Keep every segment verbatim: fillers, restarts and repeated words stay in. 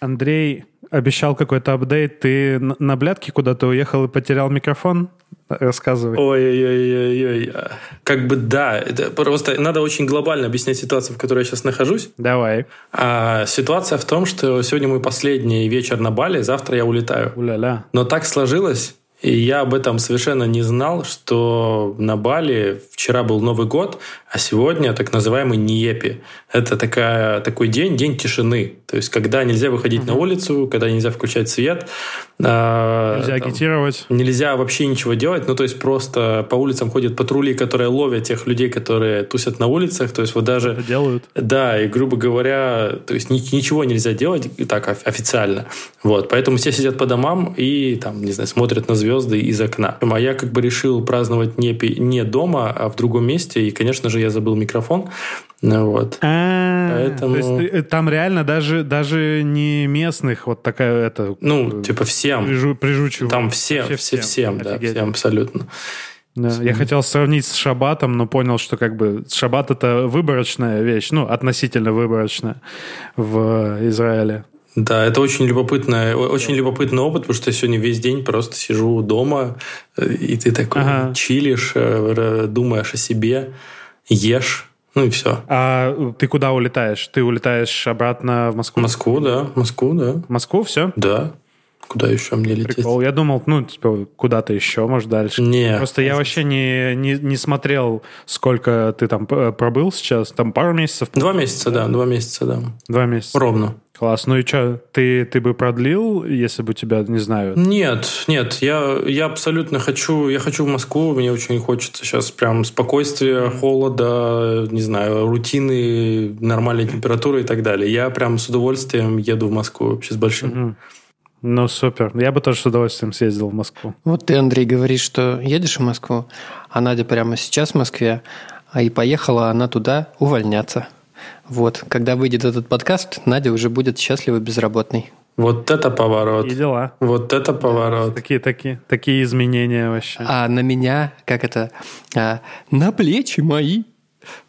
Андрей обещал какой-то апдейт. Ты на блядке куда-то уехал и потерял микрофон? Рассказывай. Ой-ой-ой-ой-ой. Как бы да. Это просто надо очень глобально объяснять ситуацию, в которой я сейчас нахожусь. Давай. А, ситуация в том, что сегодня мой последний вечер на Бали, завтра я улетаю. У-ля-ля. Но так сложилось, и я об этом совершенно не знал, что на Бали вчера был Новый год, а сегодня так называемый Ньепи. Это такая, такой день, день тишины. То есть, когда нельзя выходить угу. на улицу, когда нельзя включать свет. Нельзя агитировать. Нельзя вообще ничего делать. Ну, то есть, просто по улицам ходят патрули, которые ловят тех людей, которые тусят на улицах. То есть, вот даже... Это делают. Да, и, грубо говоря, то есть, ничего нельзя делать так официально. Вот. Поэтому все сидят по домам и, там, не знаю, смотрят на звезды из окна. А я как бы решил праздновать не, не дома, а в другом месте. И, конечно же, я забыл микрофон. Ну, вот. Поэтому... То есть ты, там реально даже, даже не местных вот такая это... Ну, типа всем. Прижу, прижучиваю. Там все, все, все всем, да, всем абсолютно. Да. Я хотел сравнить с Шаббатом, но понял, что как бы Шаббат — это выборочная вещь, ну, относительно выборочная в Израиле. Да, это очень любопытный, очень любопытный опыт, потому что я сегодня весь день просто сижу дома, и ты такой ага. чилишь, думаешь о себе, ешь, ну и все. А ты куда улетаешь? Ты улетаешь обратно в Москву? В Москву, да. В Москву, да. В Москву, все? Да. Куда еще мне лететь? Прикол. Я думал, ну, типа, куда-то еще, может, дальше. Нет. Просто я вообще не, не, не смотрел, сколько ты там пробыл сейчас. Там пару месяцев? Два месяца, да. да. Два месяца, да. Два месяца. Ровно. Класс. Ну и что, ты, ты бы продлил, если бы тебя, не знаю... Нет, нет. Я, я абсолютно хочу... Я хочу в Москву. Мне очень хочется сейчас прям спокойствия, холода, не знаю, рутины, нормальной температуры и так далее. Я прям с удовольствием еду в Москву вообще с большим... Угу. Ну, супер. Я бы тоже с удовольствием съездил в Москву. Вот ты, Андрей, говоришь, что едешь в Москву, а Надя прямо сейчас в Москве, а и поехала она туда увольняться. Вот. Когда выйдет этот подкаст, Надя уже будет счастливо безработной. Вот это поворот. И дела. Вот это поворот. Да, такие, такие, такие изменения вообще. А на меня, как это, а, на плечи мои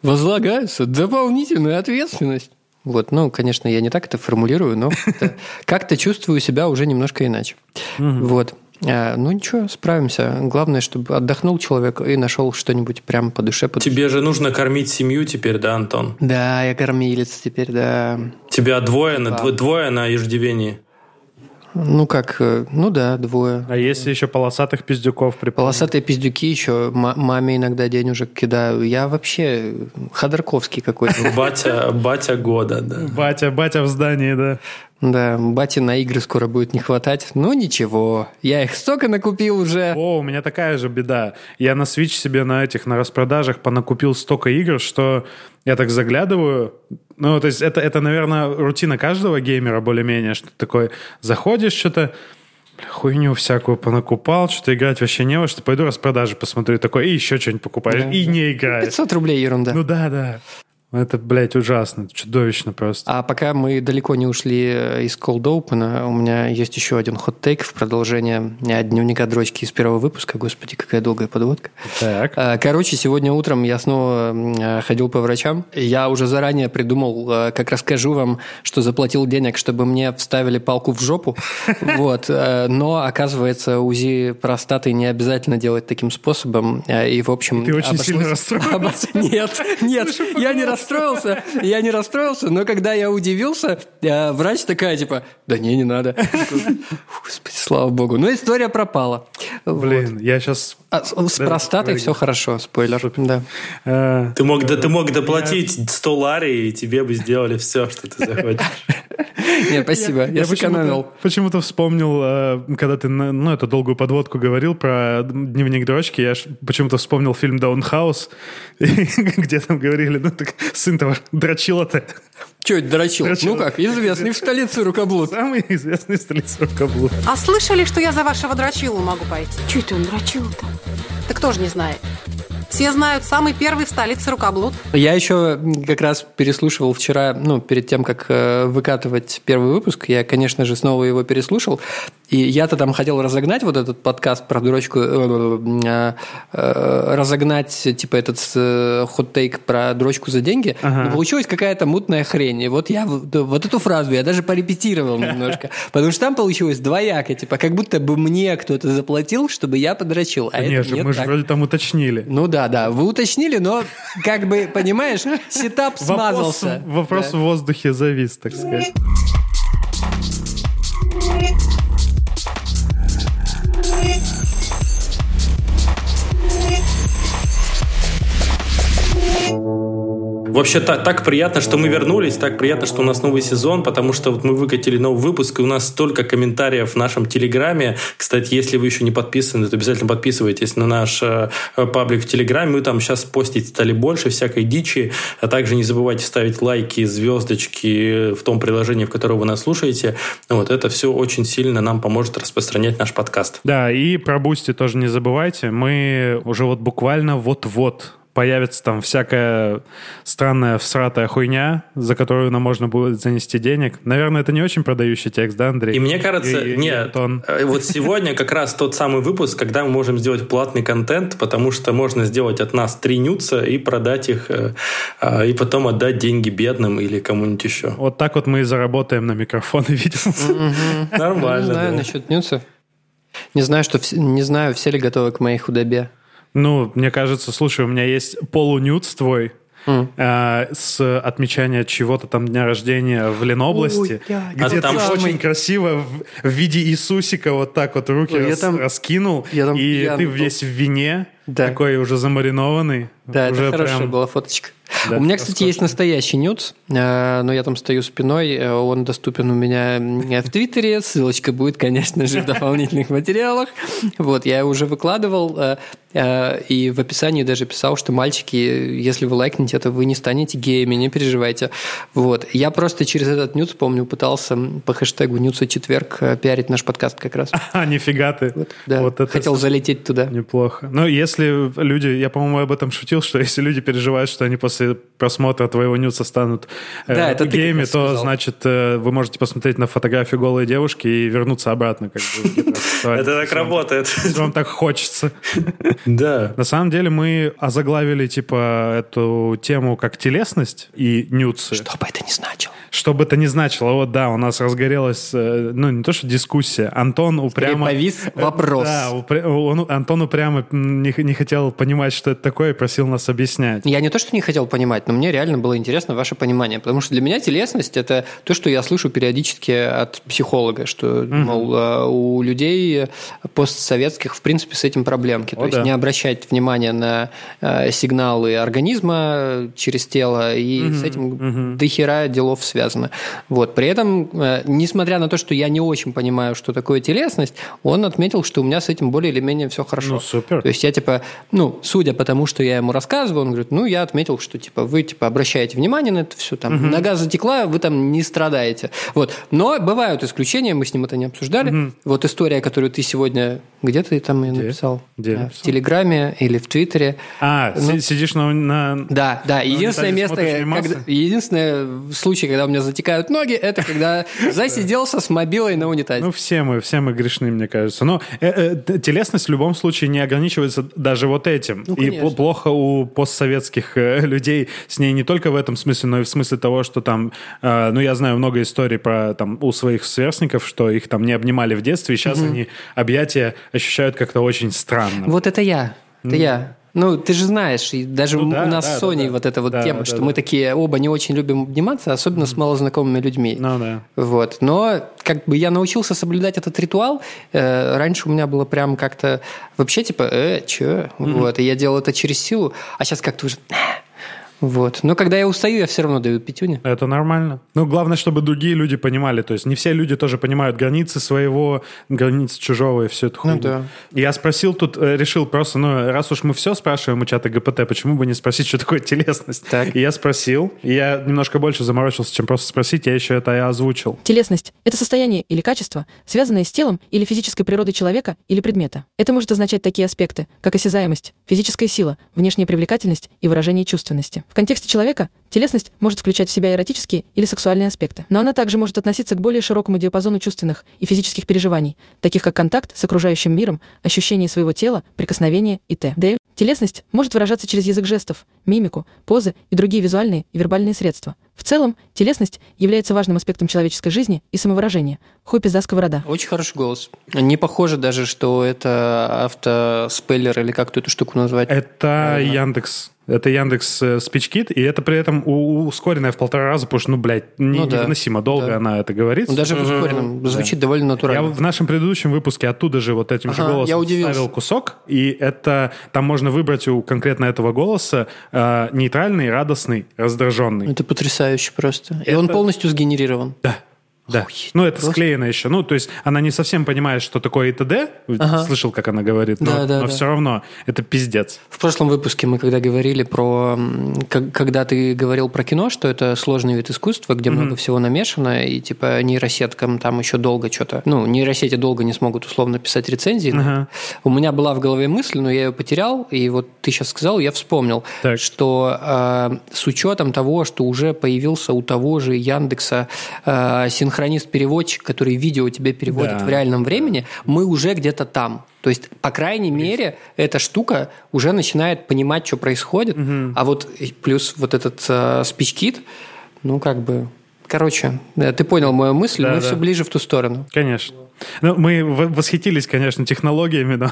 возлагается дополнительная ответственность. Вот, ну, конечно, я не так это формулирую, но как-то, как-то чувствую себя уже немножко иначе. Mm-hmm. Вот. А, ну, ничего, справимся. Главное, чтобы отдохнул человек и нашел что-нибудь прямо по душе. По Тебе душе. Же нужно кормить семью теперь, да, Антон? Да, я кормилец теперь, да. Тебя двое, на, двое на иждивении? Ну, как, ну да, двое. А если еще полосатых пиздюков припомнить? Полосатые пиздюки еще м- маме иногда день уже кидаю. Я вообще ходорковский какой-то. Батя, батя года, да. Батя, батя в здании, да. Да, бате на игры скоро будет не хватать. Ну, ничего, я их столько накупил уже. О, у меня такая же беда. Я на Switch себе на этих, на распродажах понакупил столько игр, что я так заглядываю. Ну, то есть это, это наверное, рутина каждого геймера более-менее, что ты такой заходишь, что-то хуйню всякую понакупал, что-то играть вообще не во что, пойду распродажи посмотрю, такой, и еще что-нибудь покупаешь, да. И не играешь. пятьсот рублей ерунда. Ну да, да. Это, блядь, ужасно, чудовищно просто. А пока мы далеко не ушли из Cold Open, у меня есть еще один хот-тейк в продолжение дневника дрочки из первого выпуска. Господи, какая долгая подводка. Так. Короче, сегодня утром я снова ходил по врачам. Я уже заранее придумал, как расскажу вам, что заплатил денег, чтобы мне вставили палку в жопу. Вот. Но, оказывается, УЗИ простаты не обязательно делать таким способом. И, в общем... Ты очень сильно расстроился. Нет, нет, я не расстроился. Расстроился, я не расстроился, но когда я удивился, врач такая, типа, да не, не надо. Господи, слава богу. Но история пропала. Блин, вот. Я сейчас... А, с да, простатой все хорошо, спойлер. Да. А, ты мог, да, ты мог доплатить сто лари, и тебе бы сделали все, что ты захочешь. Нет, спасибо, я, я сэкономил. Почему-то, почему-то вспомнил, когда ты, ну, эту долгую подводку говорил про дневник дрочки, я почему-то вспомнил фильм «Даунхаус», где там говорили, ну, так сын-то дрочила-то. Че это дрочил? дрочил? Ну как, известный в столице рукоблуд. Самый известный в столице рукоблуд. А слышали, что я за вашего дрочилу могу пойти? Че это он дрочил-то? Так кто же не знает? Все знают, самый первый в столице рукоблуд. Я еще как раз переслушивал вчера, ну, перед тем, как выкатывать первый выпуск, я, конечно же, снова его переслушал, И я-то там хотел разогнать вот этот подкаст про дрочку, разогнать, типа, этот хот-тейк про дрочку за деньги, ага. но получилась какая-то мутная хрень. И вот я вот эту фразу я даже порепетировал немножко, потому что там получилось двояко, типа, как будто бы мне кто-то заплатил, чтобы я подрочил. А нет, это нет, мы так. же вроде там уточнили. Ну да, да, вы уточнили, но как бы, понимаешь, сетап смазался. Вопрос да. в воздухе завис, так сказать. Вообще так, так приятно, что мы вернулись, так приятно, что у нас новый сезон, потому что вот мы выкатили новый выпуск, и у нас столько комментариев в нашем Телеграме. Кстати, если вы еще не подписаны, то обязательно подписывайтесь на наш э, паблик в Телеграме. Мы там сейчас постить стали больше всякой дичи. А также не забывайте ставить лайки, звездочки в том приложении, в котором вы нас слушаете. Вот это все очень сильно нам поможет распространять наш подкаст. Да, и про Бусти тоже не забывайте. Мы уже вот буквально вот-вот... Появится там всякая странная всратая хуйня, за которую нам можно будет занести денег. Наверное, это не очень продающий текст, да, Андрей? И мне кажется, и, и, нет. И вот сегодня как раз тот самый выпуск, когда мы можем сделать платный контент, потому что можно сделать от нас три нюца и продать их, и потом отдать деньги бедным или кому-нибудь еще. Вот так вот мы и заработаем на микрофоны, видимо. Нормально. Не знаю насчет нюцев. Не знаю, все ли готовы к моей худобе. Ну, мне кажется, слушай, у меня есть полунюц твой mm. э, с отмечания чего-то там дня рождения в Ленобласти, Ой, где а ты очень мой... красиво в виде Иисусика вот так вот руки Ой, я рас... там... раскинул, я там... и я... ты весь в вине, да. такой уже замаринованный. Да, уже это прям... хорошая была фоточка. Да, у меня, кстати, роскошный. Есть настоящий нюц, но я там стою спиной, он доступен у меня в Твиттере, ссылочка будет, конечно же, в дополнительных материалах. Вот, я уже выкладывал, и в описании даже писал, что мальчики, если вы лайкнете это, вы не станете геями, не переживайте. Вот, я просто через этот нюц, помню, пытался по хэштегу «Нюца четверг» пиарить наш подкаст как раз. А, нифига ты. Вот, да. вот это хотел залететь туда. Неплохо. Ну, если люди, я, по-моему, об этом шутил, что если люди переживают, что они после просмотра твоего нюца станут э, да, это геями, то, сказал. значит, э, вы можете посмотреть на фотографию голой девушки и вернуться обратно. Это так работает. Вам так хочется. Да. На самом деле мы озаглавили, типа, эту тему как телесность и нюцы. Что бы это ни значило. Что бы это ни значило. Вот, да, у нас разгорелась, ну, не то, что дискуссия. Антон упрямо... повис вопрос. Да, Антон упрямо не хотел понимать, что это такое, и просил нас объяснять. Я не то, что не хотел понимать, но мне реально было интересно ваше понимание, потому что для меня телесность – это то, что я слышу периодически от психолога, что, mm-hmm. мол, у людей постсоветских, в принципе, с этим проблемки. О, то да. есть не обращать внимания на сигналы организма через тело, и mm-hmm. с этим mm-hmm. дохера делов связано. Вот. При этом, несмотря на то, что я не очень понимаю, что такое телесность, он отметил, что у меня с этим более или менее все хорошо. Ну, супер. То есть я, типа, ну, судя по тому, что я ему рассказываю, он говорит, ну, я отметил, что типа вы типа обращаете внимание на это все, там uh-huh. нога затекла, вы там не страдаете. Вот. Но бывают исключения, мы с ним это не обсуждали. Uh-huh. Вот история, которую ты сегодня где ты там ее написал? Где? А, в Телеграме или в Твиттере. А, ну, сидишь на... на... Да, да. На единственное место, когда, единственный случай, когда у меня затекают ноги, это когда засиделся с мобилой на унитазе. Ну, все мы, все мы грешны, мне кажется. Но телесность в любом случае не ограничивается даже вот этим. И плохо у постсоветских людей с ней не только в этом смысле, но и в смысле того, что там, э, ну, я знаю много историй про, там, у своих сверстников, что их там не обнимали в детстве, и сейчас mm-hmm. они объятия ощущают как-то очень странно. Вот это я, это mm-hmm. я. Ну, ты же знаешь, и даже ну, да, у нас с да, Соней да, вот эта вот да, тема, да, что да, мы да. такие оба не очень любим обниматься, особенно mm-hmm. с малознакомыми людьми. Ну, да. Вот. Но как бы я научился соблюдать этот ритуал. Э, раньше у меня было прям как-то вообще типа, э, чё? Mm-hmm. Вот. И я делал это через силу, а сейчас как-то уже... Вот. Но когда я устаю, я все равно даю пятюню. Это нормально. Ну, главное, чтобы другие люди понимали. То есть не все люди тоже понимают границы своего, границы чужого и все это хуйня. Ну, да. Я спросил тут, решил просто, ну, раз уж мы все спрашиваем у чата ГПТ, почему бы не спросить, что такое телесность? Так. И я спросил, и я немножко больше заморочился, чем просто спросить, я еще это и озвучил. Телесность – это состояние или качество, связанное с телом или физической природой человека или предмета. Это может означать такие аспекты, как осязаемость, физическая сила, внешняя привлекательность и выражение чувственности. В контексте человека телесность может включать в себя эротические или сексуальные аспекты, но она также может относиться к более широкому диапазону чувственных и физических переживаний, таких как контакт с окружающим миром, ощущение своего тела, прикосновение и т.д. Телесность может выражаться через язык жестов, мимику, позы и другие визуальные и вербальные средства. В целом, телесность является важным аспектом человеческой жизни и самовыражения. Хуй, пизда, сковорода. Очень хороший голос. Не похоже даже, что это автоспеллер или как эту штуку назвать. Это uh-huh. Яндекс. Это Яндекс.Спичкит, и это при этом ускоренное в полтора раза, потому что, ну, блядь, не, ну, да. невыносимо долго да. она это говорит. Ну, даже в ускоренном звучит да. довольно натурально. Я в нашем предыдущем выпуске оттуда же вот этим ага, же голосом вставил кусок, и это там можно выбрать у конкретно этого голоса э, нейтральный, радостный, раздраженный. Это потрясающе просто. Это... И он полностью сгенерирован. Да. Да, охуеть, ну это просто склеено еще. Ну, то есть она не совсем понимает, что такое ИТД. Ага. Слышал, как она говорит, да, но, да, но да. все равно это пиздец. В прошлом выпуске мы когда говорили про... Как, когда ты говорил про кино, что это сложный вид искусства, где mm-hmm. много всего намешано, и типа нейросеткам там еще долго что-то... Ну, нейросети долго не смогут условно писать рецензии. Uh-huh. У меня была в голове мысль, но я ее потерял, и вот ты сейчас сказал, я вспомнил, так. что э, с учетом того, что уже появился у того же Яндекса э, синхронизация, хронист-переводчик, который видео тебе переводит да. в реальном времени, мы уже где-то там. То есть, по крайней мере, эта штука уже начинает понимать, что происходит. Угу. А вот плюс вот этот э, спичкит, ну, как бы... Короче, да, ты понял мою мысль, да, мы да. все ближе в ту сторону. Конечно. Ну, мы восхитились, конечно, технологиями, но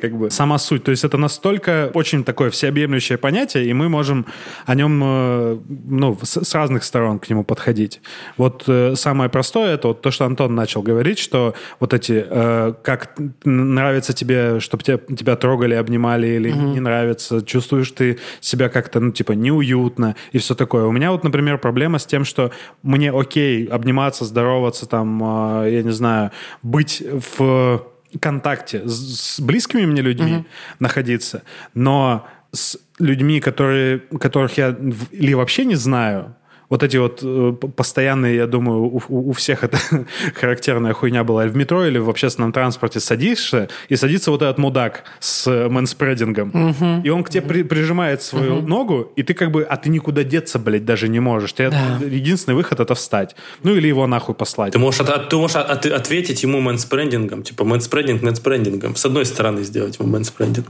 как бы сама суть. То есть это настолько очень такое всеобъемлющее понятие, и мы можем о нем, ну, с разных сторон к нему подходить. Вот самое простое, это вот то, что Антон начал говорить, что вот эти, э, как нравится тебе, чтобы тебя, тебя трогали, обнимали, или mm-hmm. не нравится, чувствуешь ты себя как-то, ну, типа, неуютно, и все такое. У меня вот, например, проблема с тем, что мне окей обниматься, здороваться, там, э, я не знаю, быть в контакте с близкими мне людьми, угу. находиться, но с людьми, которые, которых я или вообще не знаю, вот эти вот постоянные, я думаю, у, у всех это характерная хуйня была. В метро или в общественном транспорте садишься, и садится вот этот мудак с мэнспредингом. Угу. И он к тебе при, прижимает свою угу. ногу, и ты как бы, а ты никуда деться, блядь, даже не можешь. Ты, да. Единственный выход – это встать. Ну, или его нахуй послать. Ты можешь, от, ты можешь от, ответить ему мэнспредингом. Типа мэнспрединг мэнспредингом. С одной стороны сделать ему мэнспрединг.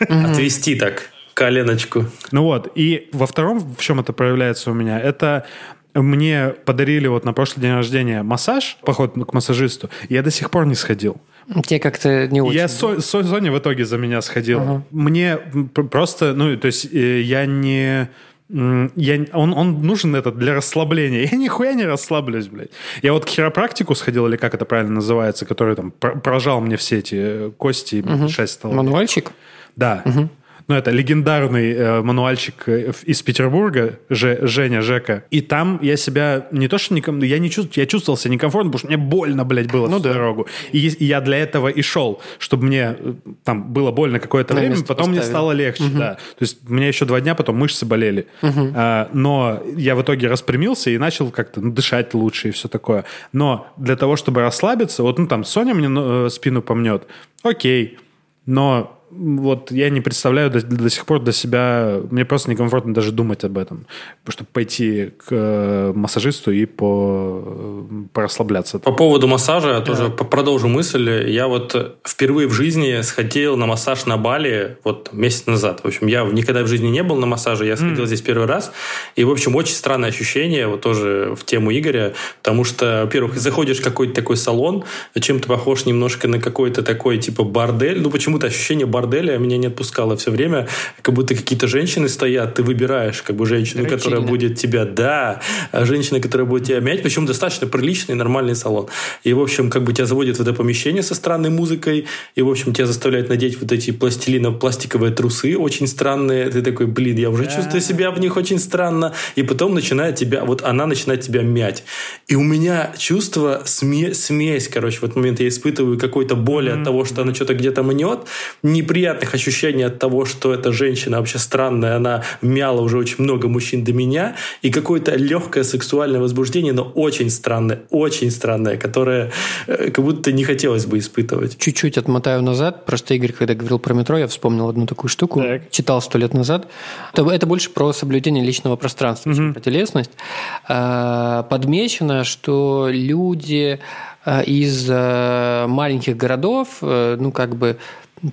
Отвести так. Коленочку. Ну вот, и во втором, в чем это проявляется у меня, это мне подарили вот на прошлый день рождения массаж, поход к массажисту, и я до сих пор не сходил. Тебе как-то не очень. Я со, со, Соня в итоге за меня сходила. Ага. Мне просто, ну, то есть я не... Я, он, он нужен этот для расслабления. Я нихуя не расслаблюсь, блядь. Я вот к хиропрактику сходил, или как это правильно называется, который там прожал мне все эти кости, угу. шесть столов. Мануальчик? Да. Угу. Ну, это легендарный э, мануальщик из Петербурга, Ж, Женя Жека. И там я себя не то, что ником... я не чувствовал, я чувствовал себя некомфортно, потому что мне больно, блядь, было ну, всю да. дорогу. И, и я для этого и шел, чтобы мне там было больно какое-то на время, потом поставили. Мне стало легче. Угу. Да. То есть у меня еще два дня потом мышцы болели. Угу. А, но я в итоге распрямился и начал как-то ну, дышать лучше и все такое. Но для того, чтобы расслабиться, вот ну там Соня мне э, спину помнет, окей, но... Вот я не представляю до, до сих пор для себя... Мне просто некомфортно даже думать об этом, чтобы пойти к э, массажисту и по, порасслабляться. По поводу массажа я да. тоже продолжу мысль. Я вот впервые в жизни сходил на массаж на Бали вот месяц назад. В общем, я никогда в жизни не был на массаже. Я сходил mm. здесь первый раз. И, в общем, очень странное ощущение, вот тоже в тему Игоря, потому что, во-первых, заходишь в какой-то такой салон, чем-то похож немножко на какой-то такой типа бордель. Ну, почему-то ощущение борделя. Борделя меня не отпускало все время, как будто какие-то женщины стоят, ты выбираешь как бы женщину, Рычильно. которая будет тебя, да, а женщина, которая будет тебя мять, причем достаточно приличный, нормальный салон. И, в общем, как бы тебя заводят в это помещение со странной музыкой, и, в общем, тебя заставляют надеть вот эти пластилиново-пластиковые трусы очень странные. Ты такой, блин, я уже да. чувствую себя в них очень странно. И потом начинает тебя, вот она начинает тебя мять. И у меня чувство, сме- смесь, короче, в этот момент я испытываю какой-то боль mm-hmm. от того, что она что-то где-то мнет, не неприятных ощущений от того, что эта женщина вообще странная, она мяла уже очень много мужчин до меня, и какое-то легкое сексуальное возбуждение, но очень странное, очень странное, которое как будто не хотелось бы испытывать. Чуть-чуть отмотаю назад. Просто Игорь, когда говорил про метро, я вспомнил одну такую штуку. Так. Читал сто лет назад. Это больше про соблюдение личного пространства, угу. про телесность. Подмечено, что люди из маленьких городов, ну, как бы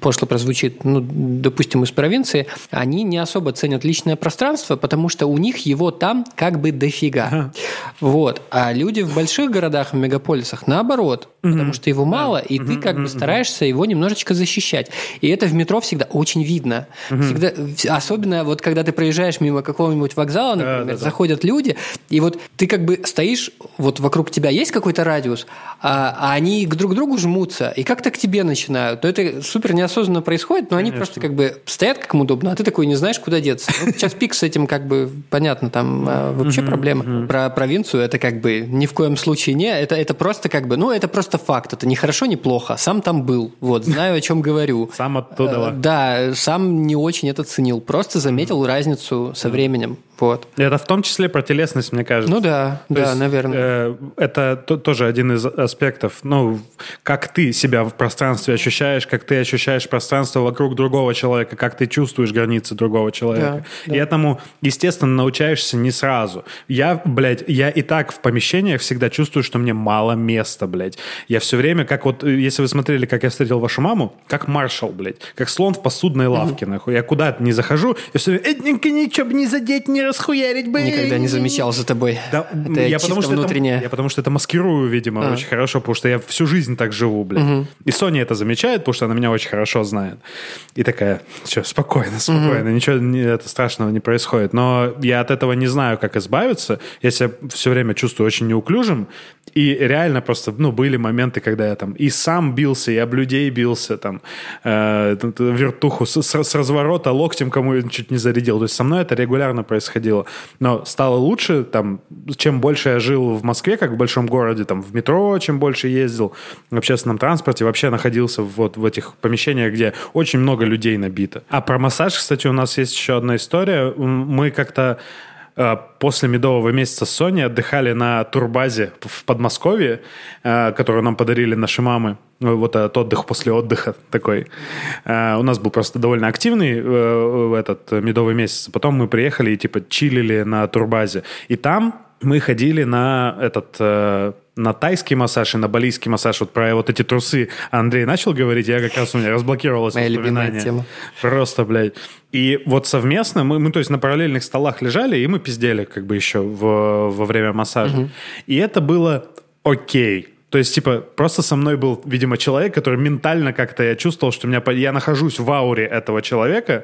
пошло прозвучит, ну, допустим, из провинции, они не особо ценят личное пространство, потому что у них его там как бы дофига. Ага. Вот. А люди в больших городах, в мегаполисах, наоборот, угу. потому что его мало, и угу. ты как угу. бы стараешься его немножечко защищать. И это в метро всегда очень видно. Угу. Всегда, особенно вот когда ты проезжаешь мимо какого-нибудь вокзала, например, да, да, да. заходят люди, и вот ты как бы стоишь, вот вокруг тебя есть какой-то радиус, а, а они друг к другу жмутся, и как-то к тебе начинают. То это супер неосознанно происходит, но Конечно. Они просто как бы стоят как им удобно, а ты такой не знаешь, куда деться. Ну, сейчас пик с этим как бы, понятно, там а, вообще проблема. Про провинцию это как бы ни в коем случае не, это, это просто как бы, ну это просто факт, это не хорошо, не плохо, сам там был, вот, знаю, о чем говорю. Сам оттуда. Да, сам не очень это ценил, просто заметил разницу со временем. Вот. Это в том числе про телесность, мне кажется. Ну да, то да, есть, наверное. Э, это то, тоже один из аспектов. Ну, как ты себя в пространстве ощущаешь, как ты ощущаешь пространство вокруг другого человека, как ты чувствуешь границы другого человека. Да, и да. этому, естественно, научаешься не сразу. Я, блядь, я и так в помещениях всегда чувствую, что мне мало места, блядь. Я все время, как вот, если вы смотрели, как я встретил вашу маму, как маршал, блядь, как слон в посудной лавке, mm-hmm. нахуй. Я куда-то не захожу, я все время, э, ничего бы не задеть, не расхуярить бы. Никогда не замечал за тобой. Да, это я чисто потому, внутреннее. Это, я потому что это маскирую, видимо, а. очень хорошо, потому что я всю жизнь так живу, блин. Угу. И Соня это замечает, потому что она меня очень хорошо знает. И такая, все, спокойно, спокойно, угу. ничего не, это страшного не происходит. Но я от этого не знаю, как избавиться. Я себя все время чувствую очень неуклюжим. И реально просто, ну, были моменты, когда я там и сам бился, и об людей бился, там, э, вертуху с, с, с разворота локтем кому-нибудь чуть не зарядил. То есть со мной это регулярно происходило. Но стало лучше, там, чем больше я жил в Москве, как в большом городе, там, в метро, чем больше ездил, в общественном транспорте, вообще находился вот в этих помещениях, где очень много людей набито. А про массаж, кстати, у нас есть еще одна история. Мы как-то после медового месяца с Соней отдыхали на турбазе в Подмосковье, которую нам подарили наши мамы. Вот этот отдых после отдыха такой. У нас был просто довольно активный этот медовый месяц. Потом мы приехали и типа чилили на турбазе. И там мы ходили на этот... на тайский массаж и на балийский массаж. Вот про вот эти трусы Андрей начал говорить, я как раз у меня разблокировалось воспоминание. Просто, блядь. И вот совместно мы, мы, то есть, на параллельных столах лежали, и мы пиздели как бы еще в, во время массажа. Угу. И это было окей. То есть, типа, просто со мной был, видимо, человек, который ментально как-то я чувствовал, что меня, я нахожусь в ауре этого человека,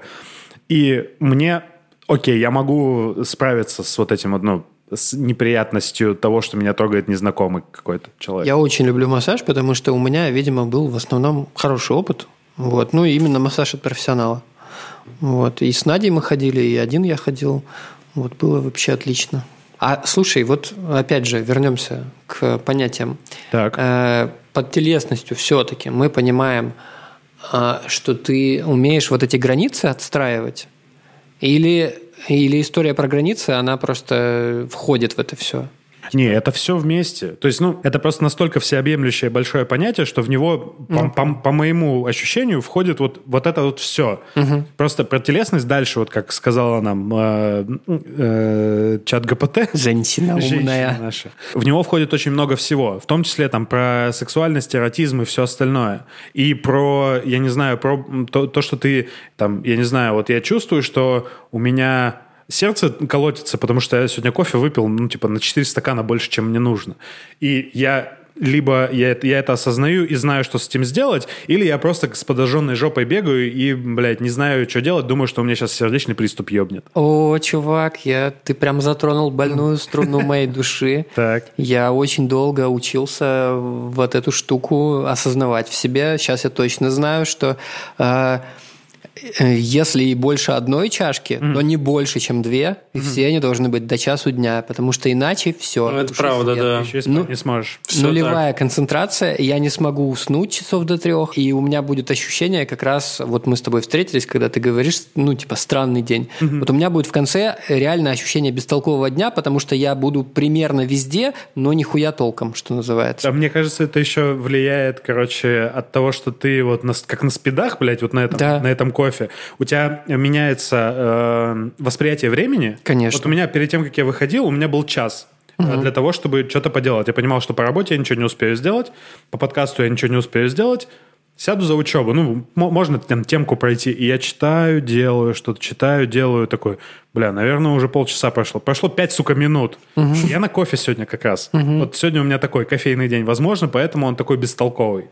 и мне окей, я могу справиться с вот этим одно... с неприятностью того, что меня трогает незнакомый какой-то человек. Я очень люблю массаж, потому что у меня, видимо, был в основном хороший опыт. Вот. Ну, и именно массаж от профессионала. Вот. И с Надей мы ходили, и один я ходил. Вот. Было вообще отлично. А, слушай, вот опять же, вернемся к понятиям. Так. Под телесностью все-таки мы понимаем, что ты умеешь вот эти границы отстраивать, или... Или история про границы, она просто входит в это все? Не, это все вместе. То есть, ну, это просто настолько всеобъемлющее большое понятие, что в него, mm-hmm. по, по, по моему ощущению, входит вот, вот это вот все. Mm-hmm. Просто про телесность дальше, вот как сказала нам э, э, чат ГПТ. Женщина умная. Наша. В него входит очень много всего. В том числе там про сексуальность, эротизм и все остальное. И про, я не знаю, про то, то что ты, там, я не знаю, вот я чувствую, что у меня... Сердце колотится, потому что я сегодня кофе выпил, ну, типа, на четыре стакана больше, чем мне нужно. И я либо я, я это осознаю и знаю, что с этим сделать, или я просто с подожженной жопой бегаю и, блядь, не знаю, что делать, думаю, что у меня сейчас сердечный приступ ёбнет. О, чувак, я, ты прям затронул больную струну моей души. Так. Я очень долго учился вот эту штуку осознавать в себе. Сейчас я точно знаю, что... Если и больше одной чашки, mm-hmm. но не больше, чем две, и mm-hmm. все они должны быть до часу дня, потому что иначе все. Ну, это правда, да. Еще спать ну, не сможешь. Все нулевая так. концентрация, я не смогу уснуть часов до трех, и у меня будет ощущение как раз, вот мы с тобой встретились, когда ты говоришь, ну, типа, странный день. Mm-hmm. Вот у меня будет в конце реально ощущение бестолкового дня, потому что я буду примерно везде, но нихуя толком, что называется. А мне кажется, это еще влияет, короче, от того, что ты вот на, как на спидах, блядь, вот на этом, да. на этом кофе, у тебя меняется э, восприятие времени. Конечно. Вот у меня перед тем, как я выходил, у меня был час угу. для того, чтобы что-то поделать. Я понимал, что по работе я ничего не успею сделать, по подкасту я ничего не успею сделать. Сяду за учебу, ну, можно там темку пройти, и я читаю, делаю что-то, читаю, делаю, такой, бля, наверное, уже полчаса прошло, прошло пять, сука, минут, угу. я на кофе сегодня как раз, угу. вот сегодня у меня такой кофейный день, возможно, поэтому он такой бестолковый.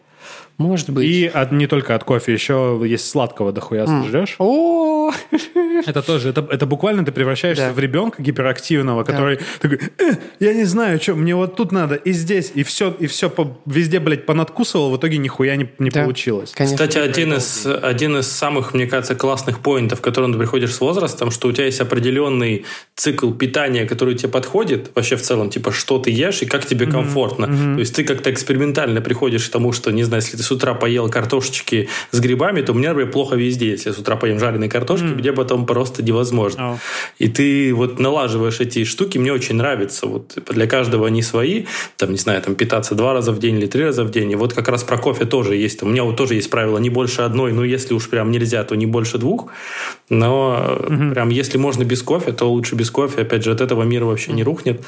Может быть. И от, не только от кофе, еще есть сладкого дохуя, mm. ждешь. О, это тоже, это, это буквально ты превращаешься да. в ребенка гиперактивного, который да. такой, э, я не знаю, что, мне вот тут надо, и здесь, и все, и все по, везде, блядь, понадкусывал, в итоге нихуя не, не да. получилось. Конечно. Кстати, один из, один из самых, мне кажется, классных поинтов, к которым ты приходишь с возрастом, что у тебя есть определенный цикл питания, который тебе подходит вообще в целом, типа, что ты ешь и как тебе комфортно. Mm-hmm. То есть ты как-то экспериментально приходишь к тому, что, не знаю, если ты с утра поел картошечки с грибами, то у меня, например, плохо везде. Если я с утра поем жареные картошки, mm. мне потом просто невозможно. Oh. И ты вот налаживаешь эти штуки, мне очень нравится. Вот для каждого они свои. Там, не знаю, там питаться два раза в день или три раза в день. И вот как раз про кофе тоже есть. У меня вот тоже есть правило не больше одной, но если уж прям нельзя, то не больше двух. Но mm-hmm. прям если можно без кофе, то лучше без кофе. Опять же, от этого мира вообще не рухнет.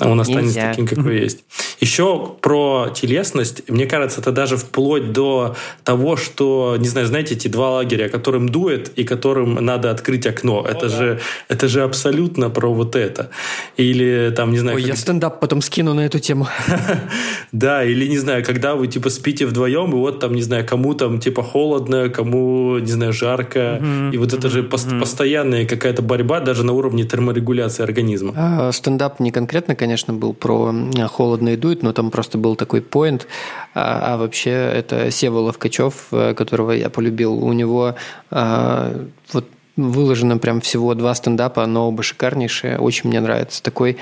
А он останется нельзя. Таким, какой есть. Еще про телесность. Мне кажется, это даже вплоть до того, что, не знаю, знаете, эти два лагеря, которым дует и которым надо открыть окно. О, это, да. же, это же абсолютно про вот это. Или там, не знаю... Ой, я стендап потом скину на эту тему. Да, или, не знаю, когда вы, типа, спите вдвоем, и вот там, не знаю, кому там, типа, холодно, кому, не знаю, жарко. И вот это же постоянная какая-то борьба даже на уровне терморегуляции организма. Стендап не конкретно, конечно, был про холодно и дует, но там просто был такой поинт. А, а вообще это Сева Ловкачев, которого я полюбил. У него а, вот выложено прям всего два стендапа, но оба шикарнейшие. Очень мне нравится. Такой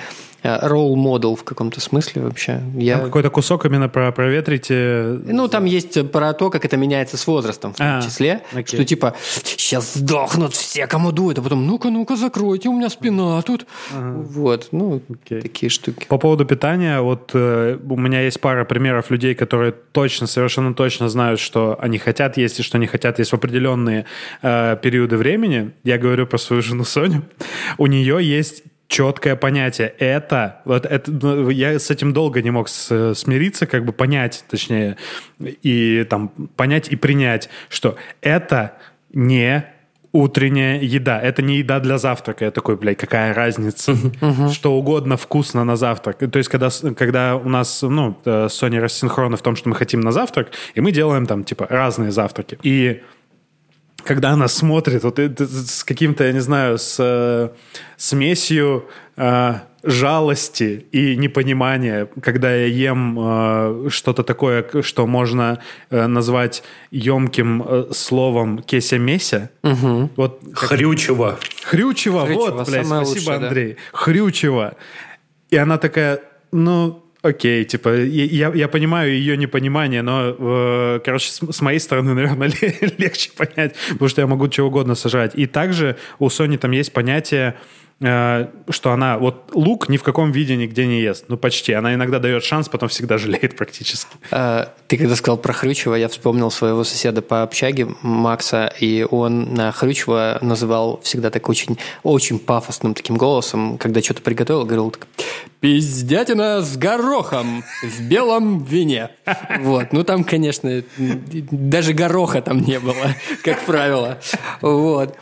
ролл-модел в каком-то смысле вообще. Я... Там какой-то кусок именно про проветрите. Ну, там есть про то, как это меняется с возрастом в том а, числе. Окей. Что типа, сейчас сдохнут все, кому дует, а потом, ну-ка, ну-ка, закройте, у меня спина тут. Ага. Вот, ну, окей. такие штуки. По поводу питания, вот э, у меня есть пара примеров людей, которые точно, совершенно точно знают, что они хотят есть и что не хотят есть в определенные э, периоды времени. Я говорю про свою жену Соню. У нее есть... четкое понятие. Это, вот это... Я с этим долго не мог с, смириться, как бы понять, точнее, и там понять и принять, что это не утренняя еда. Это не еда для завтрака. Я такой, блядь, какая разница? Что угодно вкусно на завтрак. То есть, когда, когда у нас, ну, с Соней рассинхроны в том, что мы хотим на завтрак, и мы делаем там, типа, разные завтраки. И когда она смотрит вот, с каким-то, я не знаю, с э, смесью э, жалости и непонимания, когда я ем э, что-то такое, что можно э, назвать емким э, словом «кеся-меся». Угу. Вот, как... Хрючево. Хрючево. Хрючево, вот, блядь, спасибо, лучшая, Андрей. Да. Хрючево. И она такая, ну... Окей, типа, я, я понимаю ее непонимание, но, э, короче, с, с моей стороны, наверное, легче понять, потому что я могу чего угодно сажать. И также у Сони там есть понятие, э, что она вот лук ни в каком виде нигде не ест. Ну, почти. Она иногда дает шанс, потом всегда жалеет практически. А, ты когда сказал про хрючево, я вспомнил своего соседа по общаге, Макса, и он хрючево называл всегда так очень, очень пафосным таким голосом, когда что-то приготовил, говорил так... Пиздятина с горохом в белом вине. Вот. Ну, там, конечно, даже гороха там не было, как правило. Вот.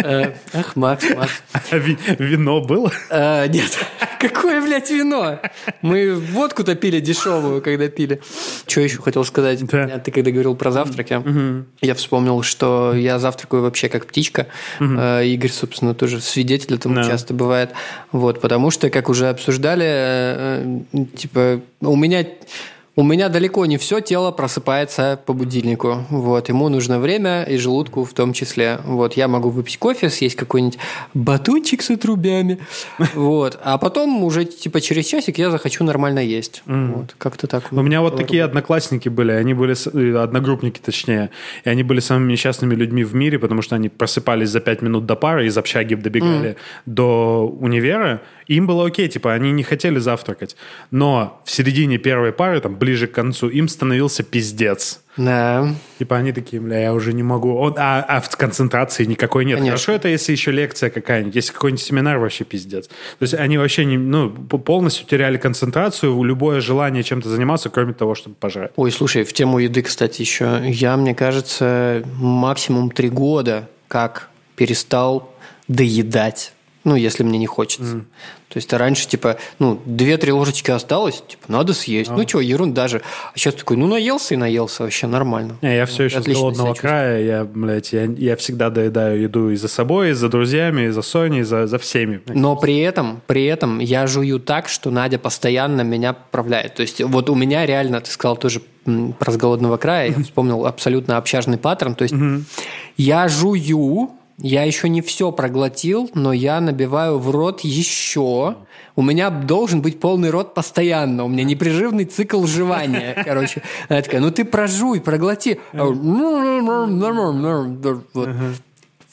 Ах, Макс, Макс. А вино было? А, нет. Какое, блядь, вино? Мы водку-то пили дешевую, когда пили. Что еще хотел сказать? Да. Ты когда говорил про завтраки, угу. я вспомнил, что я завтракаю вообще как птичка. Угу. Игорь, собственно, тоже свидетель этому да. часто бывает. Вот. Потому что, как уже обсуждали, типа, у меня... У меня далеко не все тело просыпается по будильнику. Вот, ему нужно время, и желудку в том числе. Вот, я могу выпить кофе, съесть какой-нибудь батончик с отрубями. Вот, а потом уже типа через часик я захочу нормально есть. Mm. Вот, как-то так. У меня вот такие одноклассники были, они были, одногруппники точнее, и они были самыми несчастными людьми в мире, потому что они просыпались за пять минут до пары, из общаги добегали mm. до универа, им было окей, типа, они не хотели завтракать. Но в середине первой пары, там, ближе к концу, им становился пиздец. Да. Типа, они такие, бля, я уже не могу. Он, а, а в концентрации никакой нет. Конечно. Хорошо это, если еще лекция какая-нибудь, если какой-нибудь семинар, вообще пиздец. То есть они вообще не, ну, полностью теряли концентрацию, любое желание чем-то заниматься, кроме того, чтобы пожрать. Ой, слушай, в тему еды, кстати, еще. Я, мне кажется, максимум три года как перестал доедать. Ну, если мне не хочется. Mm. То есть раньше, типа, ну, две-три ложечки осталось, типа, надо съесть. Oh. Ну, чего, ерунда же. А сейчас такой, ну, наелся и наелся, вообще нормально. Не, я все еще с голодного края, я, блядь, я, я всегда доедаю еду и за собой, и за друзьями, и за Соней, и за, за всеми. Но при этом, при этом я жую так, что Надя постоянно меня поправляет. То есть вот у меня реально, ты сказал тоже про с голодного края, я вспомнил абсолютно общажный паттерн. То есть я жую... Я еще не все проглотил, но я набиваю в рот еще. У меня должен быть полный рот постоянно. У меня непрерывный цикл жевания. Короче, она такая, ну ты прожуй, проглоти.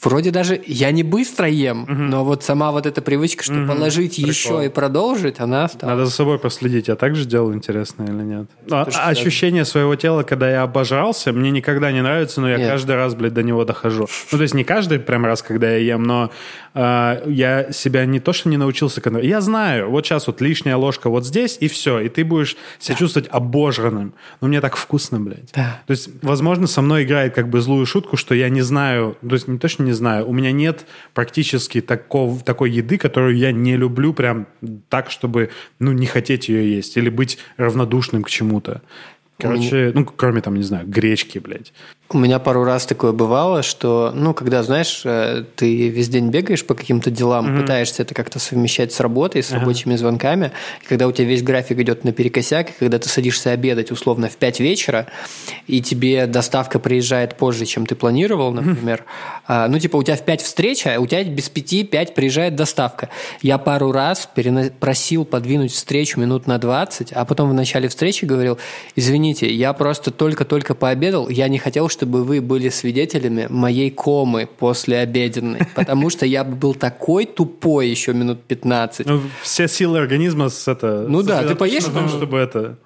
Вроде даже я не быстро ем, угу. но вот сама вот эта привычка, что угу. положить Прикол. еще и продолжить, она осталась. Надо за собой проследить, я так же делал, интересно или нет? А, ощущение даже... своего тела, когда я обожрался, мне никогда не нравится, но я нет. каждый раз, блядь, до него дохожу. Ну, то есть не каждый прям раз, когда я ем, но э, я себя не то, что не научился контролировать. Я знаю, вот сейчас вот лишняя ложка вот здесь, и все, и ты будешь себя да. чувствовать обожранным. Но мне так вкусно, блядь. Да. То есть, возможно, со мной играет как бы злую шутку, что я не знаю, то есть не то, что не знаю. У меня нет практически такого, такой еды, которую я не люблю прям так, чтобы ну, не хотеть ее есть или быть равнодушным к чему-то. Короче, ну, кроме там, не знаю, гречки, блядь. У меня пару раз такое бывало, что, ну, когда, знаешь, ты весь день бегаешь по каким-то делам, mm-hmm. пытаешься это как-то совмещать с работой, с рабочими uh-huh. звонками, и когда у тебя весь график идет наперекосяк, и когда ты садишься обедать, условно, в пять вечера, и тебе доставка приезжает позже, чем ты планировал, например, mm-hmm. ну, типа, у тебя в пять встреча, а у тебя без пяти пять приезжает доставка. Я пару раз перена... просил подвинуть встречу минут на двадцать, а потом в начале встречи говорил, извините, я просто только-только пообедал, я не хотел, чтобы вы были свидетелями моей комы послеобеденной, потому что я был такой тупой еще минут пятнадцать. Ну, все силы организма с это... Ну да, ты поешь... Потому, чтобы это...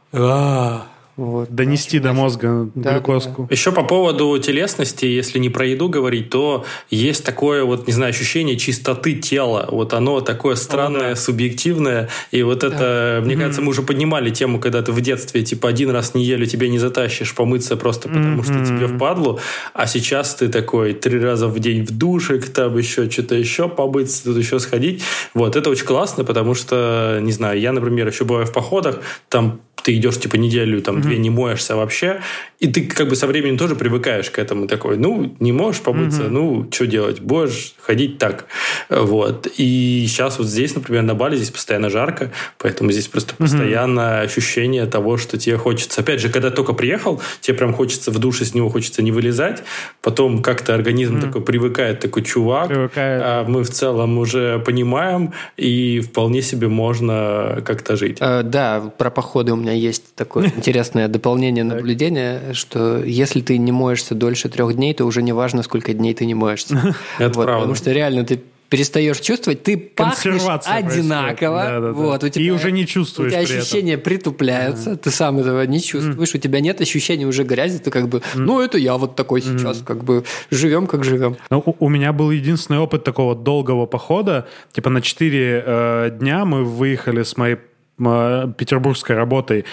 Вот, донести значит, до мозга да, глюкозку. Да, да. Еще по поводу телесности, если не про еду говорить, то есть такое вот, не знаю, ощущение чистоты тела. Вот оно такое странное, О, да. субъективное. И вот да. это, мне mm-hmm. кажется, мы уже поднимали тему, когда ты в детстве, типа, один раз не ели, тебе не затащишь помыться просто потому, mm-hmm. что тебе впадлу. А сейчас ты такой три раза в день в душик, там еще что-то еще побыться, тут еще сходить. Вот, это очень классно, потому что, не знаю, я, например, еще бываю в походах, там ты идешь, типа, неделю, там, mm-hmm. две не моешься вообще, и ты, как бы, со временем тоже привыкаешь к этому, такой, ну, не можешь побыться, mm-hmm. ну, что делать, будешь ходить так, вот. И сейчас вот здесь, например, на Бали, здесь постоянно жарко, поэтому здесь просто mm-hmm. постоянно ощущение того, что тебе хочется. Опять же, когда только приехал, тебе прям хочется в душе, с него хочется не вылезать, потом как-то организм mm-hmm. такой привыкает, такой, чувак, привыкает. А мы в целом уже понимаем, и вполне себе можно как-то жить. А, да, про походы у меня есть такое интересное дополнение наблюдения, что если ты не моешься дольше трех дней, то уже не важно, сколько дней ты не моешься. Это вот, правда. Потому что реально ты перестаешь чувствовать, ты пахнешь одинаково. Да, да, да. Вот, у тебя, и уже не чувствуешь. У тебя ощущения при этом притупляются, mm. ты сам этого не чувствуешь, mm. у тебя нет ощущения уже грязи, ты как бы, mm. ну, это я вот такой mm. сейчас, как бы, живем, как живем. Ну, у, у меня был единственный опыт такого долгого похода, типа на четыре э, дня мы выехали с моей петербургской работой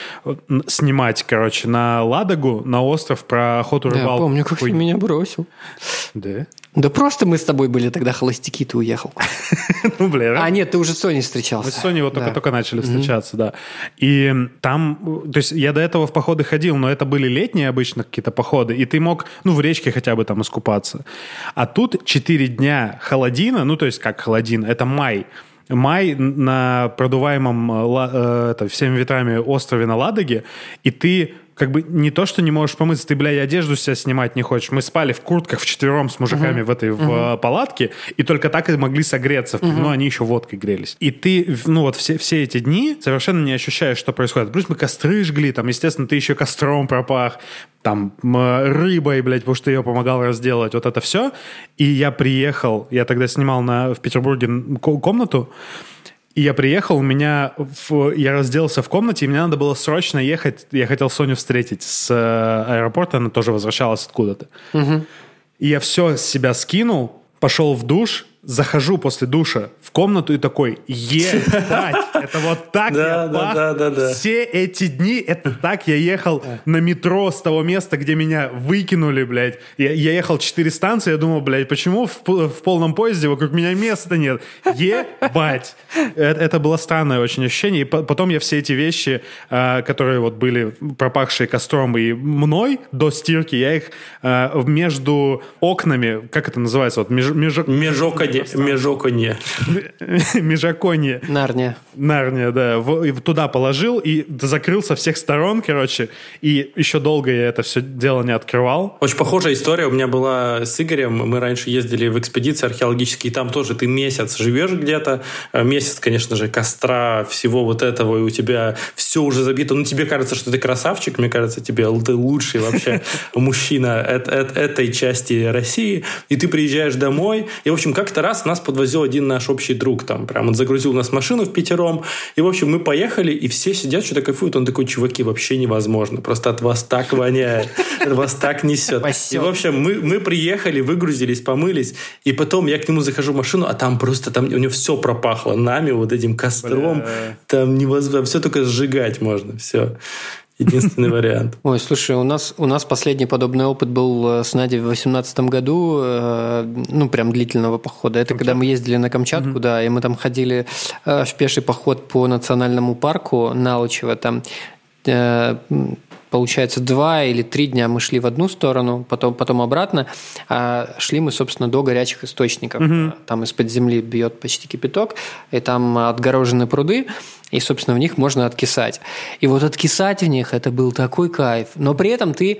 снимать, короче, на Ладогу, на остров про охоту, рыбалку. Да, помню, как ты меня бросил. Да? Да просто мы с тобой были тогда холостяки, ты уехал. Ну, блин. А нет, ты уже с Соней встречался. Мы с Соней вот только-только начали встречаться, да. И там, то есть я до этого в походы ходил, но это были летние обычно какие-то походы, и ты мог, ну, в речке хотя бы там искупаться. А тут четыре дня холодина, ну, то есть как холодина, это май, май на продуваемом это, всеми ветрами острове на Ладоге, и ты как бы не то, что не можешь помыться, ты, бля, и одежду себя снимать не хочешь. Мы спали в куртках вчетвером с мужиками uh-huh. в этой uh-huh. в, палатке, и только так и могли согреться. Uh-huh. Ну, они еще водкой грелись. И ты, ну, вот все, все эти дни совершенно не ощущаешь, что происходит. Плюс мы костры жгли, там, естественно, ты еще костром пропах, там, рыбой, блядь, потому что ты ее помогал разделать, вот это все. И я приехал, я тогда снимал на, в Петербурге комнату, и я приехал, у меня в, я разделся в комнате, и мне надо было срочно ехать. Я хотел Соню встретить с аэропорта, она тоже возвращалась откуда-то. Угу. И я все с себя скинул, пошел в душ, захожу после душа в комнату и такой, ебать, это вот так я пах все эти дни, это так я ехал на метро с того места, где меня выкинули, блядь. Я ехал четыре станции, я думал, блядь, почему в полном поезде вокруг меня места нет? Ебать. Это было странное очень ощущение. И потом я все эти вещи, которые вот были пропахшие костром и мной до стирки, я их между окнами, как это называется, вот межоконье. Межоконье. Межоконье. Нарния. Нарния, да. В, туда положил и закрыл со всех сторон, короче. И еще долго я это все дело не открывал. Очень похожая история у меня была с Игорем. Мы раньше ездили в экспедиции археологические. И там тоже ты месяц живешь где-то. Месяц, конечно же, костра, всего вот этого. И у тебя все уже забито. Ну, тебе кажется, что ты красавчик. Мне кажется, тебе ты лучший вообще мужчина этой части России. И ты приезжаешь домой. И, в общем, как Как-то раз нас подвозил один наш общий друг, там, прям он загрузил нас в машину в пятером, и, в общем, мы поехали, и все сидят, что-то кайфуют, он такой, чуваки, вообще невозможно, просто от вас так воняет, от вас так несет. И, в общем, мы, мы приехали, выгрузились, помылись, и потом я к нему захожу в машину, а там просто, там у него все пропахло нами, вот этим костром, бля, там невозможно, все только сжигать можно, все. Единственный вариант. Ой, слушай, у нас, у нас последний подобный опыт был с Надей в две тысячи восемнадцатом году, э, ну, прям длительного похода. Это Камчатку. Когда мы ездили на Камчатку, mm-hmm. да, и мы там ходили э, в пеший поход по национальному парку Налычево, там... Э, Получается, два или три дня мы шли в одну сторону, потом, потом обратно. А шли мы, собственно, до горячих источников. Угу. Там из-под земли бьет почти кипяток, и там отгорожены пруды, и, собственно, в них можно откисать. И вот откисать в них – это был такой кайф. Но при этом ты…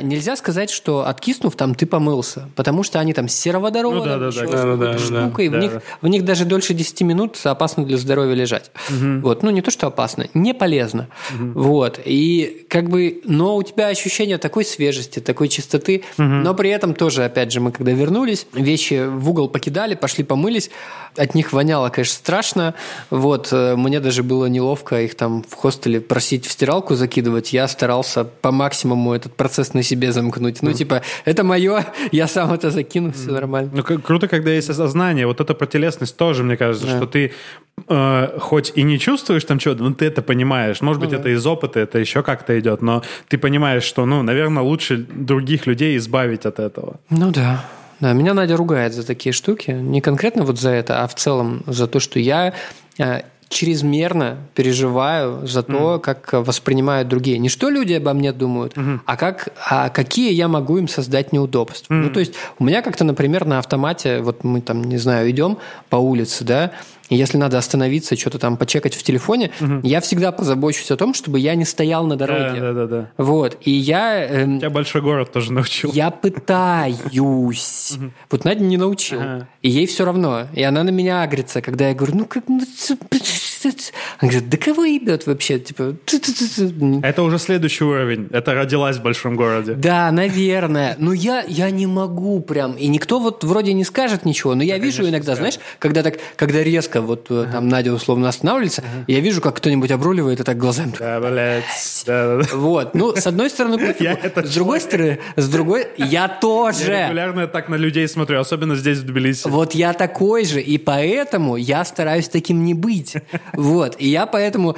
Нельзя сказать, что откиснув там, ты помылся, потому что они там с сероводородом, ну, да, да, еще да, с какой-то да, штукой, да, в, них, да. в них даже дольше десяти минут опасно для здоровья лежать. Угу. Вот. Ну, не то, что опасно, не полезно. Угу. Вот. И как бы, но у тебя ощущение такой свежести, такой чистоты, угу. но при этом тоже, опять же, мы когда вернулись, вещи в угол покидали, пошли помылись, от них воняло, конечно, страшно. Вот. Мне даже было неловко их там в хостеле просить в стиралку закидывать, я старался по максимуму этот процесс на себе замкнуть. Ну, mm. типа, это мое, я сам это закину, mm. все нормально. Ну, к- круто, когда есть осознание. Вот это про телесность тоже, мне кажется, yeah. что ты э, хоть и не чувствуешь там чего-то, но ты это понимаешь. Может mm-hmm. быть, это из опыта, это еще как-то идет, но ты понимаешь, что, ну, наверное, лучше других людей избавить от этого. Ну, да. Да, меня Надя ругает за такие штуки. Не конкретно вот за это, а в целом за то, что я... Э, чрезмерно переживаю за то, mm. как воспринимают другие. Не что люди обо мне думают, mm-hmm. а, как, а какие я могу им создать неудобства. Mm. Ну, то есть у меня как-то, например, на автомате, вот мы там, не знаю, идем по улице, да, и если надо остановиться, что-то там почекать в телефоне, угу. я всегда позабочусь о том, чтобы я не стоял на дороге. Да, да, да, да. Вот. И я... Эм, тебя большой город тоже научил. Я пытаюсь. Вот Надя не научила. И ей все равно. И она на меня агрится, когда я говорю, ну как... Она говорит, да кого ебет вообще? Типа... Это уже следующий уровень. Это родилась в большом городе. Да, наверное. Но я, я не могу прям. И никто вот вроде не скажет ничего, но я да, вижу иногда, скажет. Знаешь, когда так, когда резко вот uh-huh. там Надя условно останавливается, uh-huh. я вижу, как кто-нибудь обруливает и так глазами. Да, блядь. Да, да. Вот. Ну, с одной стороны, пофигу. С другой стороны, с другой, я тоже. Я регулярно так на людей смотрю, особенно здесь, в Тбилиси. Вот я такой же, и поэтому я стараюсь таким не быть. Вот, и я поэтому,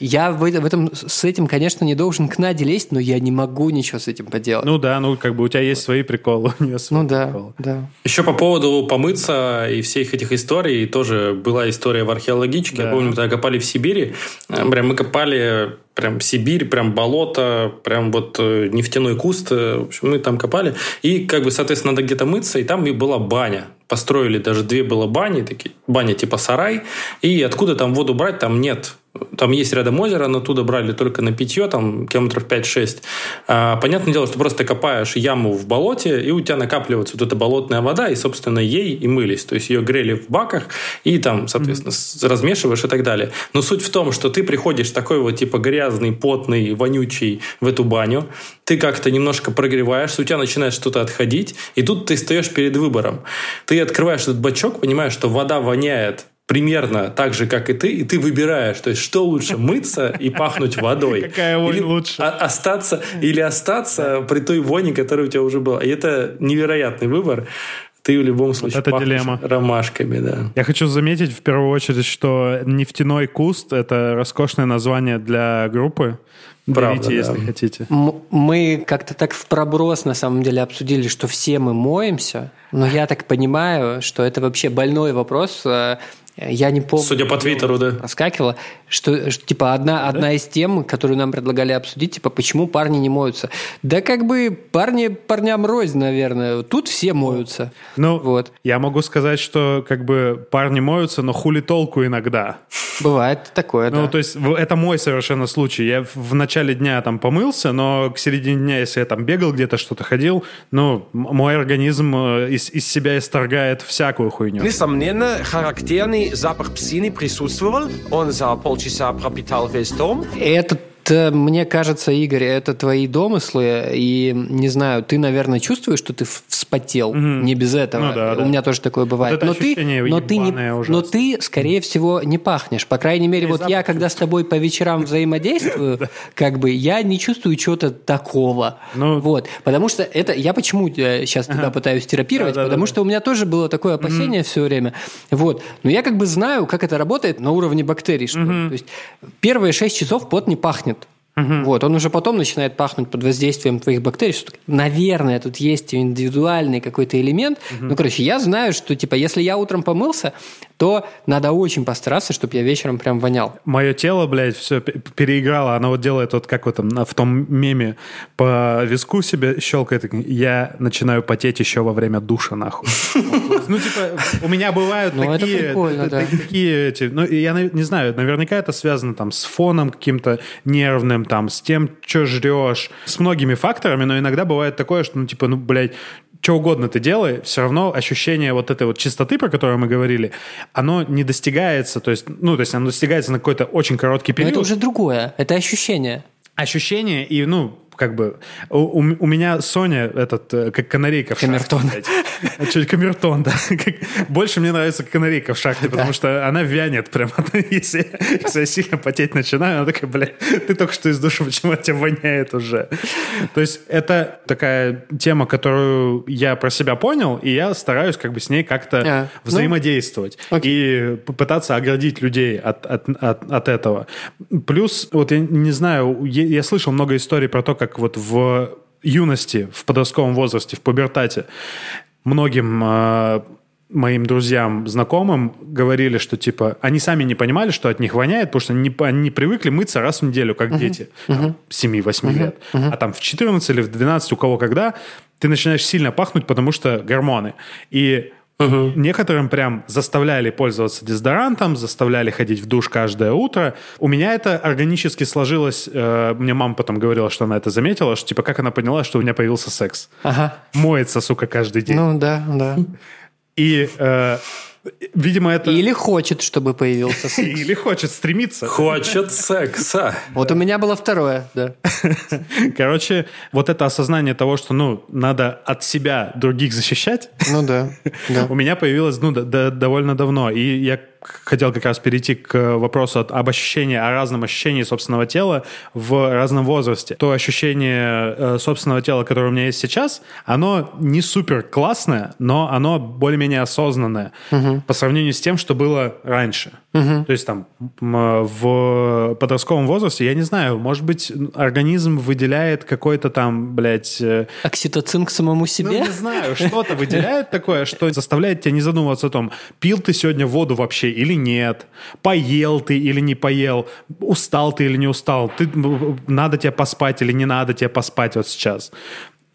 я в этом, с этим, конечно, не должен к Наде лезть, но я не могу ничего с этим поделать. Ну да, ну как бы у тебя есть свои приколы, у нее свои ну, да, приколы. Да. Еще по поводу помыться и всех этих историй, тоже была история в археологичке, да. Я помню, мы тогда копали в Сибири, прям мы копали... Прям Сибирь, прям болото, прям вот нефтяной куст. В общем, мы там копали. И, как бы, соответственно, надо где-то мыться. И там и была баня. Построили даже две было бани. Такие, баня типа сарай. И откуда там воду брать, там нет. Там есть рядом озеро, но туда брали только на питье, там километров пять-шесть. А, понятное дело, что просто копаешь яму в болоте, и у тебя накапливается вот эта болотная вода, и, собственно, ей и мылись. То есть ее грели в баках, и там, соответственно, mm-hmm. размешиваешь и так далее. Но суть в том, что ты приходишь такой вот типа грязный, потный, вонючий в эту баню, ты как-то немножко прогреваешься, у тебя начинает что-то отходить, и тут ты стоишь перед выбором. Ты открываешь этот бачок, понимаешь, что вода воняет примерно так же, как и ты, и ты выбираешь, то есть что лучше, мыться и пахнуть водой. Какая вонь или лучше? Остаться, или остаться при той воне, которая у тебя уже была. И это невероятный выбор. Ты в любом случае вот пахнешь дилемма. Ромашками. Да. Я хочу заметить в первую очередь, что «Нефтяной куст» — это роскошное название для группы. Правда, берите, да. Если хотите. Мы как-то так в проброс, на самом деле, обсудили, что все мы моемся, но я так понимаю, что это вообще больной вопрос. Я не помню. Судя по Твиттеру, да. Проскакивало, что, что типа одна, да? одна из тем, которую нам предлагали обсудить, типа почему парни не моются. Да как бы парни парням рознь, наверное. Тут все моются. Ну, вот. Я могу сказать, что как бы парни моются, но хули толку иногда. Бывает такое, да. Ну, то есть это мой совершенно случай. Я в начале дня там помылся, но к середине дня, если я там бегал где-то, что-то ходил, ну, мой организм из, из себя исторгает всякую хуйню. Несомненно, характерный запах псины присутствовал, он за полчаса пропитал весь дом. Этот, мне кажется, Игорь, это твои домыслы, и, не знаю, ты, наверное, чувствуешь, что ты вспотел, mm-hmm. не без этого, ну, да, у да. меня тоже такое бывает, вот но, ты, но, ты не, но ты, скорее всего, не пахнешь, по крайней мере, и вот я, когда с тобой по вечерам взаимодействую, как бы, я не чувствую чего-то такого, ну, вот, потому что это, я почему сейчас ага. туда пытаюсь терапировать, да, да, потому да, что да. у меня тоже было такое опасение mm-hmm. все время, вот, но я как бы знаю, как это работает на уровне бактерий, что mm-hmm. то есть первые шесть часов пот не пахнет. Угу. Вот, он уже потом начинает пахнуть под воздействием твоих бактерий. Наверное, тут есть индивидуальный какой-то элемент. Угу. Ну, короче, я знаю, что, типа, если я утром помылся, то надо очень постараться, чтобы я вечером прям вонял. Мое тело, блядь, все переиграло. Оно вот делает вот как вот там в том меме по виску себе щелкает. Я начинаю потеть еще во время душа, нахуй. Ну, типа, у меня бывают такие... Ну, я не знаю, наверняка это связано там с фоном каким-то нервным, там, с тем, что жрешь, с многими факторами, но иногда бывает такое, что, ну, типа, ну, блядь, что угодно ты делай, все равно ощущение вот этой вот чистоты, про которую мы говорили, оно не достигается, то есть, ну, то есть оно достигается на какой-то очень короткий период. Но это уже другое, это ощущение. Ощущение и, ну, как бы, у, у, у меня Соня, этот, как канарейка в камертон. шахте. Чуть камертон, да. Больше мне нравится канарейка в шахте, потому что она вянет прямо. Если я сильно потеть начинаю, она такая, бля, ты только что из души, почему от тебя воняет уже? То есть это такая тема, которую я про себя понял, и я стараюсь как бы с ней как-то взаимодействовать и попытаться оградить людей от этого. Плюс, вот я не знаю, я слышал много историй про то, как как вот в юности, в подростковом возрасте, в пубертате многим э, моим друзьям, знакомым говорили, что типа они сами не понимали, что от них воняет, потому что они, они не привыкли мыться раз в неделю, как uh-huh. дети, uh-huh. семь-восемь uh-huh. лет. Uh-huh. А там в четырнадцать или в двенадцать, у кого когда, ты начинаешь сильно пахнуть, потому что гормоны. И uh-huh. некоторым прям заставляли пользоваться дезодорантом, заставляли ходить в душ каждое утро. У меня это органически сложилось. Э, мне мама потом говорила, что она это заметила, что типа как она поняла, что у меня появился секс. Ага. Моется, сука, каждый день. Ну да, да. И... Э, видимо, это... Или хочет, чтобы появился секс. Или хочет, стремиться. Хочет секса. Вот у меня было второе, да. Короче, вот это осознание того, что, ну, надо от себя других защищать. Ну да. У меня появилось, ну, довольно давно. И я хотел как раз перейти к вопросу об ощущении, о разном ощущении собственного тела в разном возрасте. То ощущение собственного тела, которое у меня есть сейчас, оно не супер классное, но оно более-менее осознанное угу. по сравнению с тем, что было раньше. Угу. То есть там в подростковом возрасте, я не знаю, может быть, организм выделяет какой-то там, блядь... окситоцин к самому себе? Ну, не знаю, что-то выделяет такое, что заставляет тебя не задумываться о том, пил ты сегодня воду вообще или нет, поел ты или не поел, устал ты или не устал, ты, надо тебе поспать или не надо тебе поспать вот сейчас.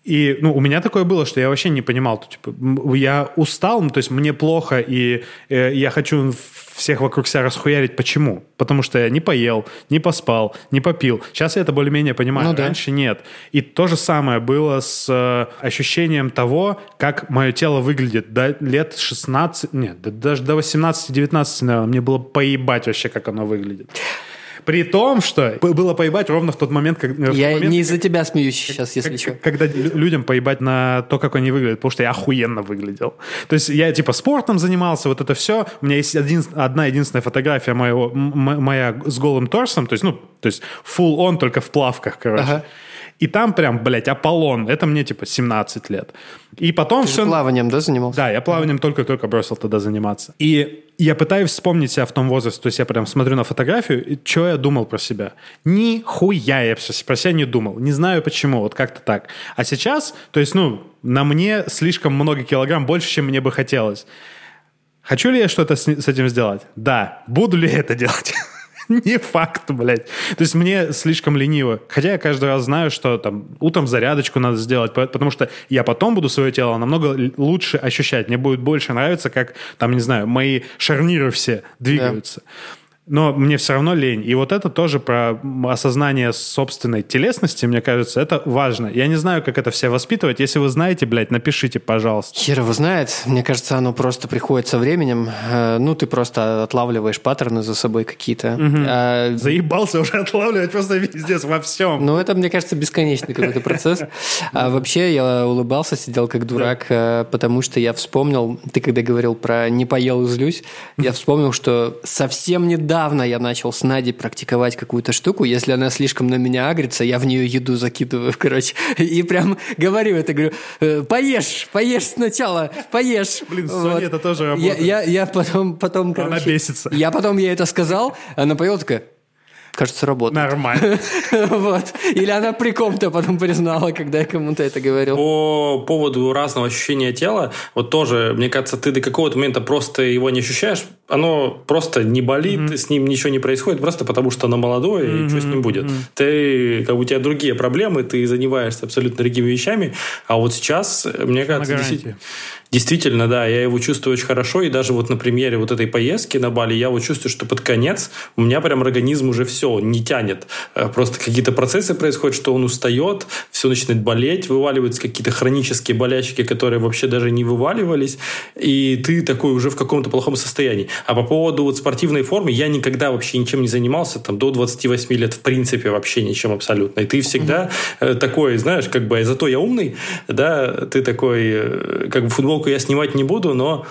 И, ну, у меня такое было, что я вообще не понимал, то, типа, я устал, то есть мне плохо, и э, я хочу всех вокруг себя расхуярить. Почему? Потому что я не поел, не поспал, не попил. Сейчас я это более-менее понимаю, ну, да. Раньше нет. И то же самое было с э, ощущением того, как мое тело выглядит до лет шестнадцати, нет, даже до восемнадцати-девятнадцати, наверное, мне было поебать вообще, как оно выглядит. При том, что было поебать ровно в тот момент, как... Я момент, не из-за как, тебя смеюсь как, сейчас, если как, что. Когда людям поебать на то, как они выглядят, потому что я охуенно выглядел. То есть я типа спортом занимался, вот это все. У меня есть один, одна единственная фотография моего, м- моя с голым торсом, то есть, ну, то есть full on, только в плавках, короче. Ага. И там прям, блядь, Аполлон. Это мне типа семнадцать лет. И потом... Ты все... плаванием, да, занимался? Да, я плаванием только-только бросил тогда заниматься. И... я пытаюсь вспомнить себя в том возрасте, то есть я прям смотрю на фотографию, и что я думал про себя? Нихуя я про себя не думал. Не знаю почему, вот как-то так. А сейчас, то есть, ну, на мне слишком много килограмм больше, чем мне бы хотелось. Хочу ли я что-то с, с этим сделать? Да. Буду ли я это делать? Не факт, блядь. То есть мне слишком лениво. Хотя я каждый раз знаю, что там утром зарядочку надо сделать, потому что я потом буду свое тело намного лучше ощущать. Мне будет больше нравиться, как, там, не знаю, мои шарниры все двигаются. Да. Но мне все равно лень. И вот это тоже про осознание собственной телесности, мне кажется, это важно. Я не знаю, как это все воспитывать. Если вы знаете, блядь, напишите, пожалуйста. Хер его знает. Мне кажется, оно просто приходит со временем. Ну, ты просто отлавливаешь паттерны за собой какие-то. Угу. А... Заебался уже отлавливать просто пиздец во всем. Ну, это, мне кажется, бесконечный какой-то процесс. А вообще я улыбался, сидел как дурак, потому что я вспомнил, ты когда говорил про «не поел и злюсь», я вспомнил, что совсем недавно Недавно я начал с Надей практиковать какую-то штуку. Если она слишком на меня агрится, я в нее еду закидываю, короче. И прям говорю это, говорю, поешь, поешь сначала, поешь. Блин, с Соней вот. Это тоже работает. Я, я, я потом, потом, короче... Она бесится. Я потом ей это сказал, она поела такая... Кажется, работает. Нормально. Вот. Или она при ком-то потом признала, когда я кому-то это говорил. По поводу разного ощущения тела, вот тоже, мне кажется, ты до какого-то момента просто его не ощущаешь, оно просто не болит, mm-hmm. с ним ничего не происходит, просто потому что оно молодое, mm-hmm. и что с ним будет. Mm-hmm. Ты, как бы, у тебя другие проблемы, ты занимаешься абсолютно другими вещами, а вот сейчас, мне кажется, действительно... Действительно, да, я его чувствую очень хорошо, и даже вот на примере вот этой поездки на Бали я вот чувствую, что под конец у меня прям организм уже все, не тянет. Просто какие-то процессы происходят, что он устает, все начинает болеть, вываливаются какие-то хронические болячки, которые вообще даже не вываливались, и ты такой уже в каком-то плохом состоянии. А по поводу вот спортивной формы, я никогда вообще ничем не занимался, там, до двадцати восьми лет в принципе вообще ничем абсолютно. И ты всегда mm-hmm. такой, знаешь, как бы, зато я умный, да, ты такой, как бы футбол я снимать не буду, но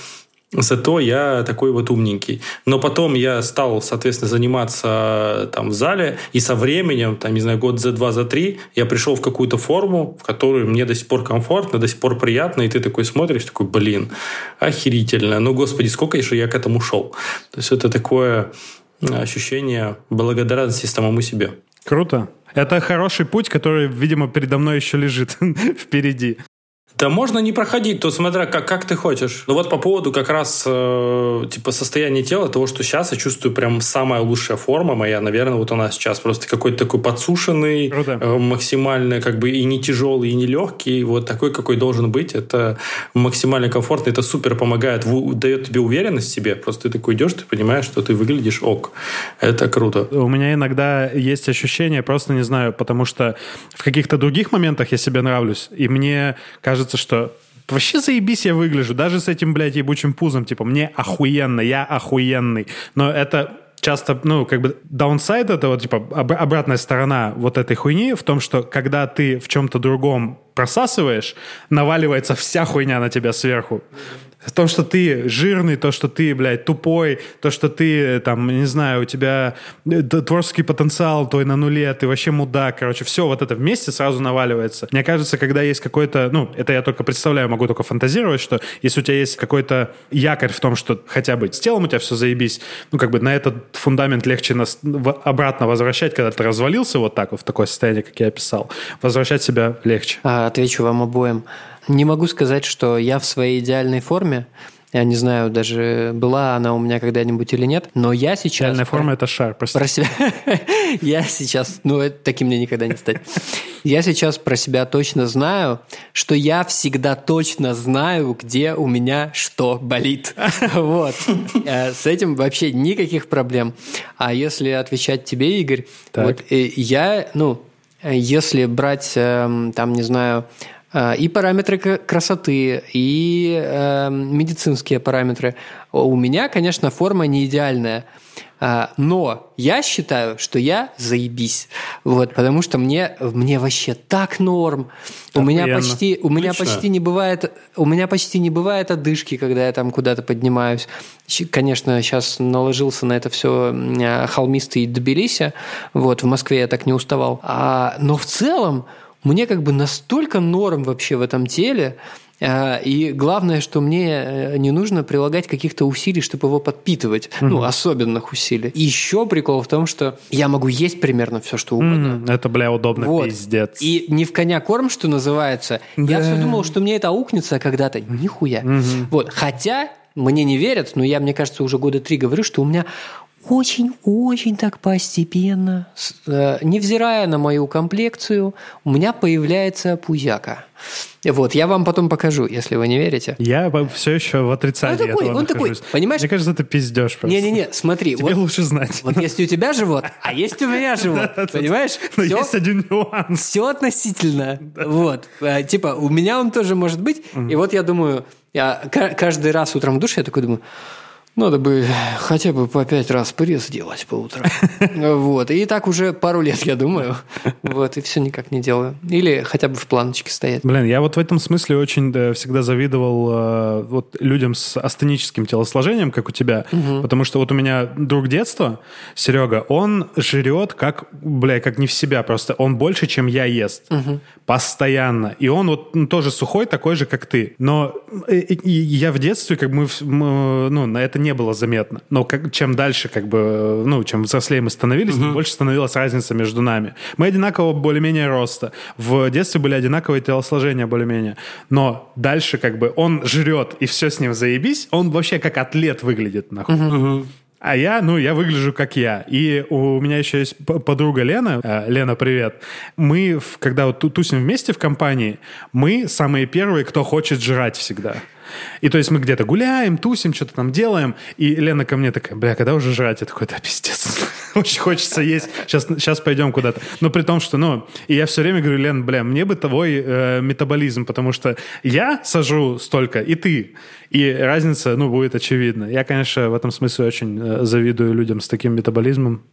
зато я такой вот умненький. Но потом я стал, соответственно, заниматься там в зале, и со временем, там, не знаю, год за два, за три, я пришел в какую-то форму, в которую мне до сих пор комфортно, до сих пор приятно, и ты такой смотришь, такой, блин, охерительно. Ну, господи, сколько еще я к этому шел. То есть это такое ощущение благодарности самому себе. Круто. Это хороший путь, который, видимо, передо мной еще лежит впереди. Да можно не проходить, то смотря как, как ты хочешь. Ну вот по поводу как раз э, типа состояния тела, того, что сейчас я чувствую прям самая лучшая форма моя, наверное, вот она сейчас просто какой-то такой подсушенный, э, максимально как бы и не тяжелый, и не легкий, вот такой, какой должен быть, это максимально комфортно, это супер помогает, в, дает тебе уверенность в себе, просто ты такой идешь, ты понимаешь, что ты выглядишь ок, это круто. У меня иногда есть ощущение, просто не знаю, потому что в каких-то других моментах я себе нравлюсь, и мне кажется, Кажется, что вообще заебись я выгляжу, даже с этим, блядь, ебучим пузом, типа, мне охуенно, я охуенный, но это... Часто, ну, как бы, даунсайд этого, типа, обратная сторона вот этой хуйни в том, что когда ты в чем-то другом просасываешь, наваливается вся хуйня на тебя сверху. То, что ты жирный, то, что ты, блядь, тупой, то, что ты, там, не знаю, у тебя творческий потенциал твой на нуле, ты вообще мудак, короче, все вот это вместе сразу наваливается. Мне кажется, когда есть какой-то, ну, это я только представляю, могу только фантазировать, что если у тебя есть какой-то якорь в том, что хотя бы с телом у тебя все заебись, ну, как бы на этот фундамент легче нас обратно возвращать, когда ты развалился вот так, вот в такое состояние, как я описал, возвращать себя легче. А, отвечу вам обоим. Не могу сказать, что я в своей идеальной форме. Я не знаю, даже была она у меня когда-нибудь или нет, но я сейчас... Идеальная форма про... – это шар, прости. Про себя... Я сейчас... Ну, таким мне никогда не стать. Я сейчас про себя точно знаю, что я всегда точно знаю, где у меня что болит. Вот. С этим вообще никаких проблем. А если отвечать тебе, Игорь, вот я, ну, если брать, там, не знаю... И параметры красоты, и э, медицинские параметры. У меня, конечно, форма не идеальная, э, но я считаю, что я заебись. Вот, потому что мне, мне вообще так норм. У меня, почти, у, меня почти не бывает, у меня почти не бывает одышки, когда я там куда-то поднимаюсь. Конечно, сейчас наложился на это все холмистый Тбилиси. Вот, в Москве я так не уставал. А, но в целом мне как бы настолько норм вообще в этом теле, и главное, что мне не нужно прилагать каких-то усилий, чтобы его подпитывать, mm-hmm. ну, особенных усилий. И еще прикол в том, что я могу есть примерно все, что угодно. Mm-hmm. Это, бля, удобно, вот. Пиздец. И не в коня корм, что называется. Yeah. Я все думал, что мне это аукнется когда-то. Нихуя. Mm-hmm. Вот. Хотя мне не верят, но я, мне кажется, уже года три говорю, что у меня... Очень-очень так постепенно, невзирая на мою комплекцию, у меня появляется пузяка. Вот, я вам потом покажу, если вы не верите. Я все еще в отрицании он такой, этого он такой, понимаешь? Мне кажется, ты пиздешь просто. Не-не-не, смотри. Тебе вот, лучше знать. Вот есть у тебя живот, а есть у меня живот, понимаешь? Но все, есть один нюанс. Все относительно. Вот, типа, у меня он тоже может быть. И вот я думаю, я каждый раз утром в душе я такой думаю... Надо бы хотя бы по пять раз пресс делать по утрам. Вот. И так уже пару лет, я думаю. Вот. И все никак не делаю. Или хотя бы в планочке стоять. Блин, я вот в этом смысле очень да, всегда завидовал э, вот людям с астеническим телосложением, как у тебя. Угу. Потому что вот у меня друг детства, Серега, он жрет как, бля, как не в себя просто. Он больше, чем я ест. Угу. Постоянно. И он вот ну, тоже сухой, такой же, как ты. Но и, и я в детстве, как мы, мы ну, на это не было заметно. Но как, чем дальше, как бы, ну, чем взрослее мы становились, uh-huh. тем больше становилась разница между нами. Мы одинакового более-менее роста. В детстве были одинаковые телосложения более-менее. Но дальше, как бы, он жрет, и все с ним заебись. Он вообще как атлет выглядит, нахуй. Uh-huh. А я, ну, я выгляжу как я. И у меня еще есть подруга Лена. Лена, привет. Мы, когда вот тусим вместе в компании, мы самые первые, кто хочет жрать всегда. И то есть мы где-то гуляем, тусим, что-то там делаем, и Лена ко мне такая, бля, когда уже жрать? Я такой, да пиздец, очень хочется есть, сейчас, сейчас пойдем куда-то. Но при том, что, ну, и я все время говорю, Лен, бля, мне бы твой э, метаболизм, потому что я сажу столько, и ты. И разница, ну, будет очевидна. Я, конечно, в этом смысле очень э, завидую людям с таким метаболизмом.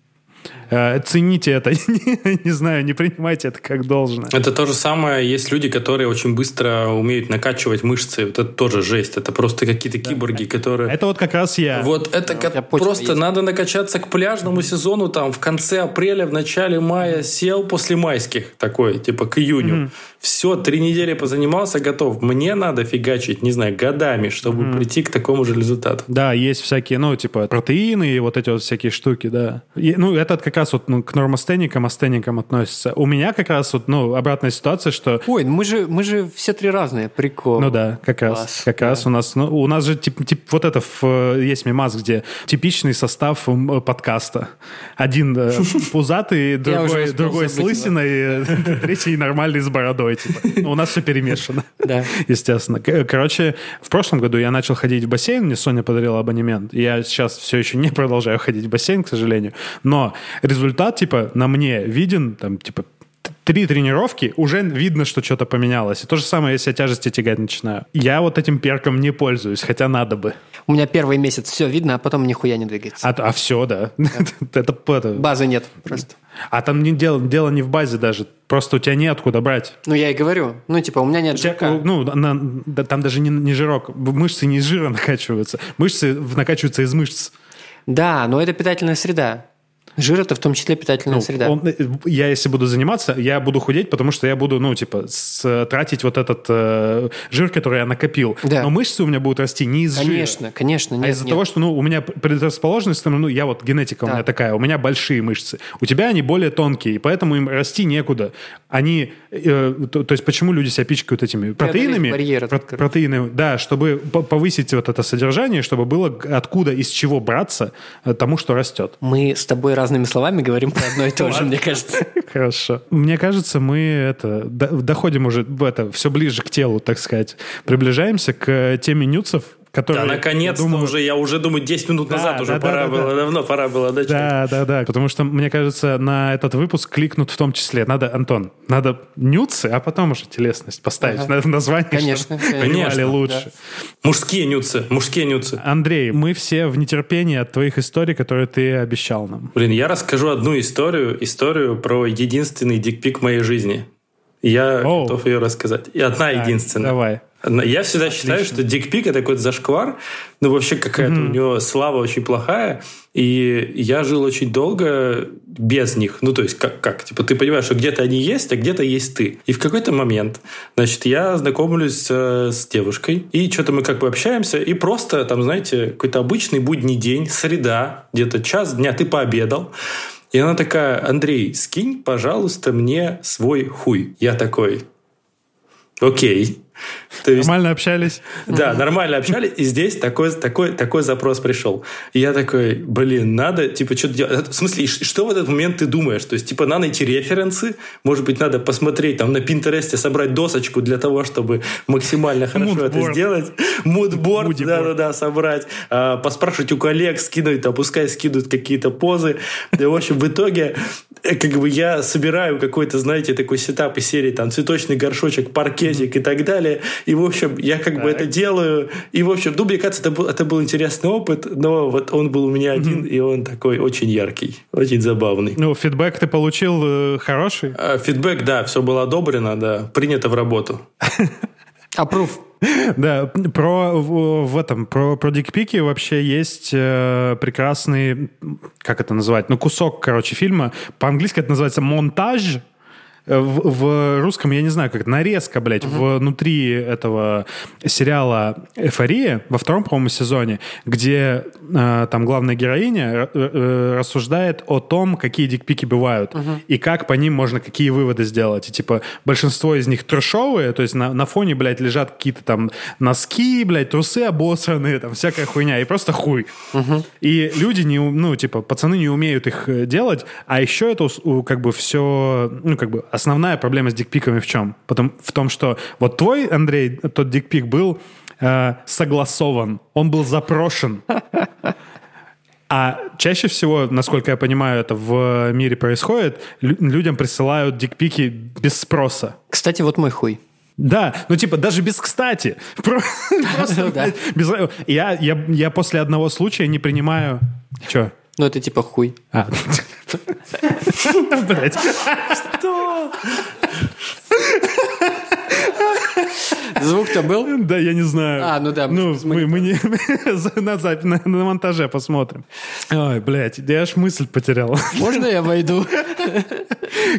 Цените это, не знаю, не принимайте это как должно. Это то же самое, есть люди, которые очень быстро умеют накачивать мышцы, вот это тоже жесть, это просто какие-то киборги, которые... Это вот как раз я. Вот это как... просто надо накачаться к пляжному сезону, там, в конце апреля, в начале мая сел, после майских такой, типа к июню. Mm-hmm. Все, три недели позанимался, готов. Мне надо фигачить, не знаю, годами, чтобы mm-hmm. прийти к такому же результату. Да, есть всякие, ну, типа, протеины и вот эти вот всякие штуки, да. И, ну, это как раз вот ну, к нормостеникам, астеникам относится. У меня как раз вот, ну, обратная ситуация, что... Ой, мы же, мы же все три разные, прикол. Ну да, как раз. Класс, как да. раз у нас... Ну, у нас же тип, тип, вот это в, есть мемас, где типичный состав подкаста. Один пузатый, другой с лысиной, третий нормальный с бородой. У нас все перемешано, естественно. Короче, в прошлом году я начал ходить в бассейн, мне Соня подарила абонемент. Я сейчас все еще не продолжаю ходить в бассейн, к сожалению. Но результат, типа, на мне виден, там, типа, три тренировки, уже видно, что что-то поменялось. И то же самое, если я тяжести тягать начинаю. Я вот этим перком не пользуюсь, хотя надо бы. У меня первый месяц все видно, а потом нихуя не двигается. А, а все, да. Базы нет просто. А там дело не в базе даже. Просто у тебя неоткуда брать. Ну, я и говорю. Ну, типа, у меня нет у тебя, жирка. Ну, на, да, там даже не, не жирок. Мышцы не из жира накачиваются. Мышцы накачиваются из мышц. Да, но это питательная среда. Жир – это в том числе питательная ну, среда. Он, я, если буду заниматься, я буду худеть, потому что я буду, ну, типа, с, тратить вот этот э, жир, который я накопил. Да. Но мышцы у меня будут расти не из конечно, жира. Конечно, конечно. А из-за нет. того, что, ну, у меня предрасположенность, ну, я вот, генетика да. у меня такая, у меня большие мышцы. У тебя они более тонкие, и поэтому им расти некуда. Они, э, то, то есть, почему люди себя пичкают этими протеинами? Барьер, про, протеинами, да, чтобы повысить вот это содержание, чтобы было откуда, из чего браться тому, что растет. Мы с тобой раз разными словами говорим про одно и то же, мне кажется. Хорошо. Мне кажется, мы это доходим уже это, все ближе к телу, так сказать. Приближаемся к теме нюцев, которые... Да, наконец-то думаю... уже, я уже думаю, десять минут да, назад да, уже да, пора да, было, да. давно пора было. Да, да, да, да, потому что, мне кажется, на этот выпуск кликнут в том числе. Надо, Антон, надо нюцы, а потом уже телесность поставить. Ага. Надо название, конечно, чтобы конечно, понимали лучше. Да. Мужские нюцы, мужские нюцы. Андрей, мы все в нетерпении от твоих историй, которые ты обещал нам. Блин, я расскажу одну историю, историю про единственный дикпик в моей жизни. Я Оу. готов ее рассказать. И одна так, единственная. Давай. Я всегда Отлично. считаю, что дикпик – это какой-то зашквар, ну вообще какая-то mm-hmm. у него слава очень плохая, и я жил очень долго без них. Ну то есть как, как? Типа ты понимаешь, что где-то они есть, а где-то есть ты. И в какой-то момент, значит, я знакомлюсь э, с девушкой, и что-то мы как бы общаемся, и просто там, знаете, какой-то обычный будний день, среда, где-то час дня, ты пообедал. И она такая: Андрей, скинь, пожалуйста, мне свой хуй. Я такой: окей. То есть, нормально общались. Да, mm-hmm. нормально общались. И здесь такой, такой, такой запрос пришел. И я такой: блин, надо типа что-то делать. В смысле, что в этот момент ты думаешь? То есть, типа, надо найти референсы. Может быть, надо посмотреть там на Пинтересте, собрать досочку для того, чтобы максимально хорошо Moodboard. это сделать. Мудборд, да-да-да, собрать. А, поспрашивать у коллег, скинуть, а пускай скидывают какие-то позы. И, в общем, в итоге как бы я собираю какой-то, знаете, такой сетап из серии там цветочный горшочек, паркетик mm-hmm. и так далее. И, в общем, я как так. бы это делаю. И, в общем, ну, мне кажется, это был, это был интересный опыт, но вот он был у меня один, mm-hmm. и он такой очень яркий, очень забавный. Ну, фидбэк ты получил э, хороший? А, фидбэк, да, все было одобрено, да, принято в работу. Аппрув. Да, про в этом, про, про дикпики вообще есть э, прекрасный, как это называть, ну, кусок, короче, фильма. По-английски это называется «монтаж». В, в русском, я не знаю, как нарезка, блядь, uh-huh. внутри этого сериала «Эйфория», во втором, по-моему, сезоне, где э, там главная героиня э, рассуждает о том, какие дикпики бывают, uh-huh. и как по ним можно какие выводы сделать. И, типа, большинство из них трешовые, то есть на, на фоне, блядь, лежат какие-то там носки, блядь, трусы обосранные, там всякая хуйня, и просто хуй. Uh-huh. И люди, не, ну, типа, пацаны не умеют их делать, а еще это как бы все, ну, как бы... Основная проблема с дикпиками в чем? Потом, в том, что вот твой, Андрей, тот дикпик был э, согласован, он был запрошен. А чаще всего, насколько я понимаю, это в мире происходит, лю- людям присылают дикпики без спроса. Кстати, вот мой хуй. Да, ну типа даже без «кстати». Просто без... Я после одного случая не принимаю... Че? Ну, это типа хуй. А. Блять. Что? Звук-то был? Да, я не знаю. А, ну да. Ну, мы, мы не... на, на, на монтаже посмотрим. Ой, блядь, я аж мысль потерял. Можно я войду?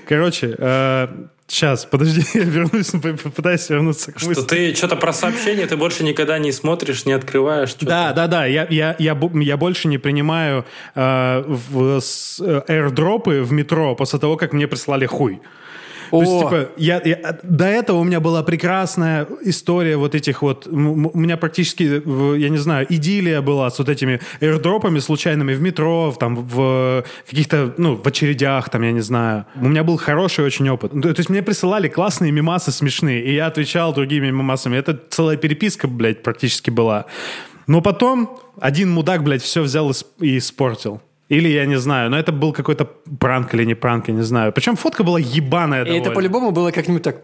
Короче, э, сейчас, подожди, я вернусь, попытаюсь вернуться к мысли. Что ты что-то про сообщения ты больше никогда не смотришь, не открываешь? Что-то. Да, да, да, я, я, я, я больше не принимаю э, в, с, э, аирдропы в метро после того, как мне прислали хуй. То есть, типа, я, я, до этого у меня была прекрасная история вот этих вот... М- у меня практически, я не знаю, идиллия была с вот этими аирдропами случайными в метро, в, там, в каких-то, ну, в очередях, там, я не знаю. У меня был хороший очень опыт. То, то есть, мне присылали классные мемасы смешные, и я отвечал другими мемасами. Это целая переписка, блядь, практически была. Но потом один мудак, блядь, все взял и испортил. Или я не знаю, но это был какой-то пранк или не пранк, я не знаю. Причем фотка была ебаная довольно. И это по-любому было как-нибудь так...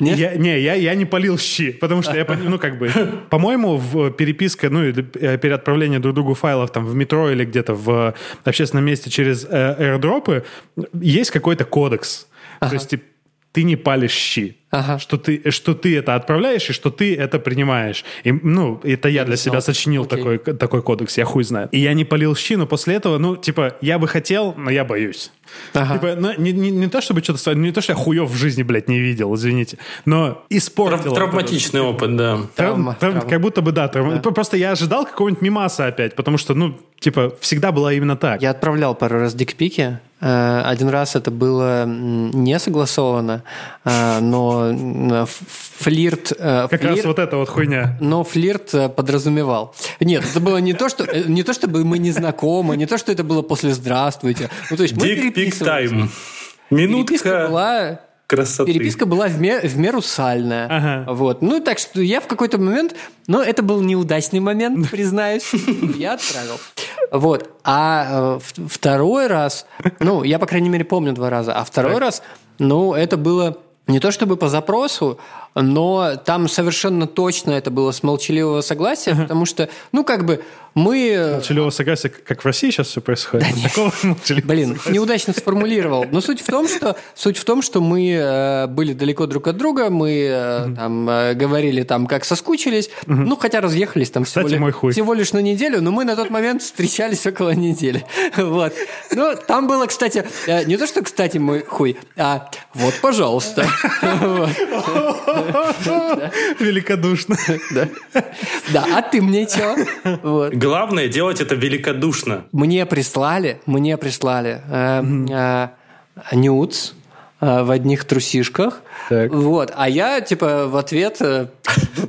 Я, не, я, я не палил щи, потому что я, ну как бы, по-моему, в переписке, ну, переотправление друг другу файлов там в метро или где-то в общественном месте через аирдропы есть какой-то кодекс. Ага. То есть, типа, ты не палишь щи. Ага. Что ты, что ты это отправляешь и что ты это принимаешь. И, ну, это я, я для себя сочинил такой, такой кодекс, я хуй знаю. И я не палил щи, но после этого, ну, типа, я бы хотел, но я боюсь. Ага. Типа, ну, не, не, не то, чтобы что-то... Не то, что я хуев в жизни, блядь, не видел, извините. Но испортил. Травматичный это, опыт, да. Травма, трав, травма. Как будто бы, да, травма. Да. Просто я ожидал какого-нибудь мимаса опять, потому что, ну, типа, всегда была именно так. Я отправлял пару раз дикпики. Один раз это было не согласовано, но флирт... Как флирт, раз вот эта вот хуйня. Но флирт подразумевал. Нет, это было не то, что не то, чтобы мы не знакомы, не то, что это было после «Здравствуйте». Ну, то есть мы переписывались. Дик-пик-тайм. Минутка... Переписка была... Красоты. Переписка была в, мер, в меру сальная. Ага. Вот. Ну, так что я в какой-то момент... Ну, это был неудачный момент, признаюсь. Я отправил. Вот. А э, второй раз... Ну, я, по крайней мере, помню два раза. А второй так. раз, ну, это было не то чтобы по запросу, но там совершенно точно это было с молчаливого согласия, ага. потому что, ну, как бы... Мы... Молчаливого согласия, как в России сейчас все происходит. Да такого Блин, согласия. Неудачно сформулировал. Но суть в том, что, суть в том, что мы э, были далеко друг от друга, мы э, mm-hmm. там, э, говорили, там, как соскучились, mm-hmm. ну, хотя разъехались там всего, Кстати, ли, всего лишь на неделю, но мы на тот момент встречались около недели. Вот. Ну, там было, кстати, э, не то, что, кстати, мой хуй, а вот, пожалуйста. Великодушно. Да, а ты мне чё? Вот. Главное делать это великодушно. Мне прислали, мне прислали э, э, нюдс э, в одних трусишках. Так. Вот, а я типа в ответ э,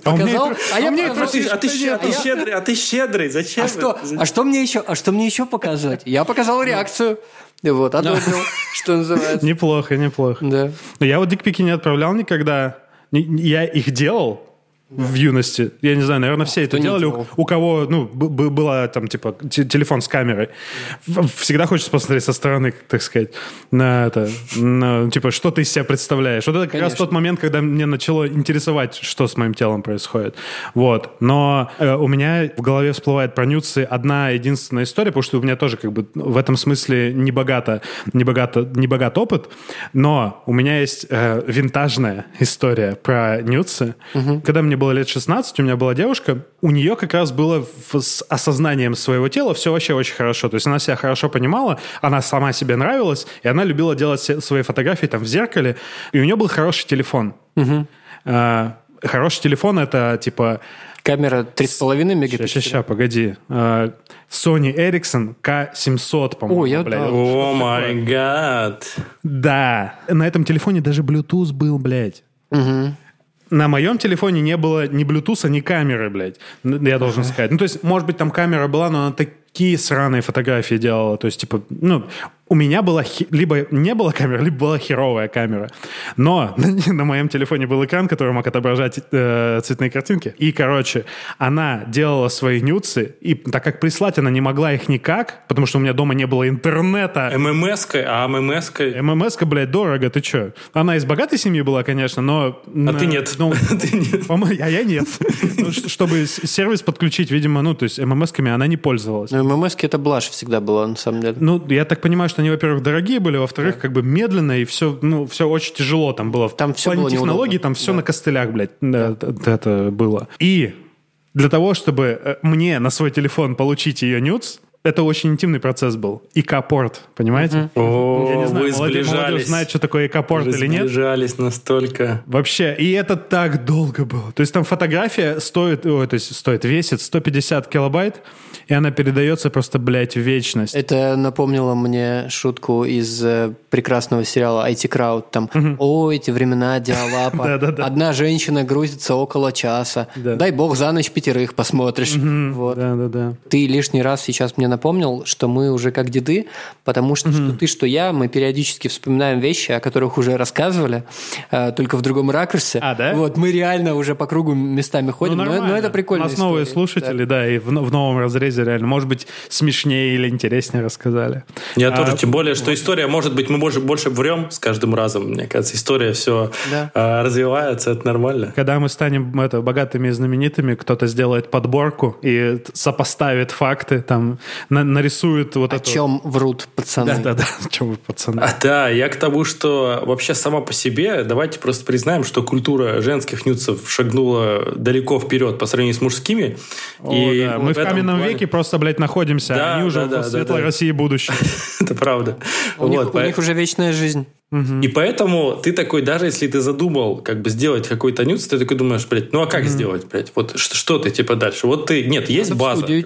показал. А я мне трусишки. А ты щедрый, а ты щедрый, зачем? А что? А что мне еще? А что мне еще показать? Я показал реакцию. Вот, одобрил, что называется. Неплохо, неплохо. Да. Но я вот дикпики не отправлял никогда. Я их делал. В юности. Я не знаю, наверное, все а, это делали. У, у кого, ну, б- б- была там, типа, т- телефон с камерой. Всегда хочется посмотреть со стороны, так сказать, на это, на, типа, что ты из себя представляешь. Вот это как Конечно. Раз тот момент, когда мне начало интересовать, что с моим телом происходит. Вот. Но э, у меня в голове всплывает про нюдсы одна единственная история, потому что у меня тоже, как бы, в этом смысле не богато, не богато, не богат опыт, но у меня есть э, винтажная история про нюдсы. Угу. Когда мне было лет шестнадцать, у меня была девушка, у нее как раз было в, с осознанием своего тела все вообще очень хорошо. То есть она себя хорошо понимала, она сама себе нравилась, и она любила делать свои фотографии там в зеркале, и у нее был хороший телефон. Угу. А, хороший телефон — это типа... Камера три с половиной мегапикселя. Сейчас, сейчас, погоди. А, Sony Ericsson К семьсот, по-моему. Ой, я блядь. О, май гад. Да. На этом телефоне даже Bluetooth был, блядь. Угу. На моем телефоне не было ни блютуса, ни камеры, блядь, я должен ага. сказать. Ну, то есть, может быть, там камера была, но она такие сраные фотографии делала. То есть, типа, ну, у меня была... Хи... Либо не было камеры, либо была херовая камера. Но на моем телефоне был экран, который мог отображать э, цветные картинки. И, короче, она делала свои нюдсы, и так как прислать она не могла их никак, потому что у меня дома не было интернета. ММС-кой, а ММС-кой... ММС-ка, блядь, дорого, ты чё? Она из богатой семьи была, конечно, но... А ты нет. А я нет. Чтобы сервис подключить, видимо, ну, то есть ММС-ками она не пользовалась. ММС-ки это блажь всегда была, на самом деле. Ну, я так понимаю, что они, во-первых, дорогие были, во-вторых, да. как бы медленно, и все, ну, все очень тяжело там было. Там в плане технологий, там все да. на костылях, блядь, да. это было. И для того, чтобы мне на свой телефон получить ее нюдс, это очень интимный процесс был. ИК-порт, понимаете? О, я не знаю, вы сближались. Молодежь знает, что такое ИК-порт или нет. Вы сближались настолько. Вообще, и это так долго было. То есть там фотография стоит, ой, то есть стоит, весит сто пятьдесят килобайт, и она передается просто, блядь, в вечность. Это напомнило мне шутку из прекрасного сериала ай ти Crowd. Там, угу. о, эти времена диалапа. Одна женщина грузится около часа. Дай бог за ночь пятерых посмотришь. Ты лишний раз сейчас мне мне напомнил, что мы уже как деды, потому что, mm-hmm. что ты, что я, мы периодически вспоминаем вещи, о которых уже рассказывали, э, только в другом ракурсе. А, да? Вот, мы реально уже по кругу местами ходим, ну, но, но это прикольно. У нас новые слушатели, да, да и в, в новом разрезе реально, может быть, смешнее или интереснее рассказали. Я а, тоже, тем более, что вот. История, может быть, мы больше, больше врем с каждым разом, мне кажется, история все да. э, развивается, это нормально. Когда мы станем это, богатыми и знаменитыми, кто-то сделает подборку и сопоставит факты, там, на, нарисует вот это. О эту... чем врут пацаны. Да-да-да, о чем вы, пацаны. А, да, я к тому, что вообще сама по себе, давайте просто признаем, что культура женских нюцев шагнула далеко вперед по сравнению с мужскими. О, и да. Мы в, в каменном плане... веке просто, блядь, находимся, да, они да, уже да, в да, светлой да, России да. будущее. Это правда. У них уже вечная жизнь. Угу. И поэтому ты такой, даже если ты задумал как бы сделать какой-то нюц, ты такой думаешь, блядь, ну а как угу. сделать, блядь, вот что, что ты типа дальше, вот ты, нет, есть надо база, ты,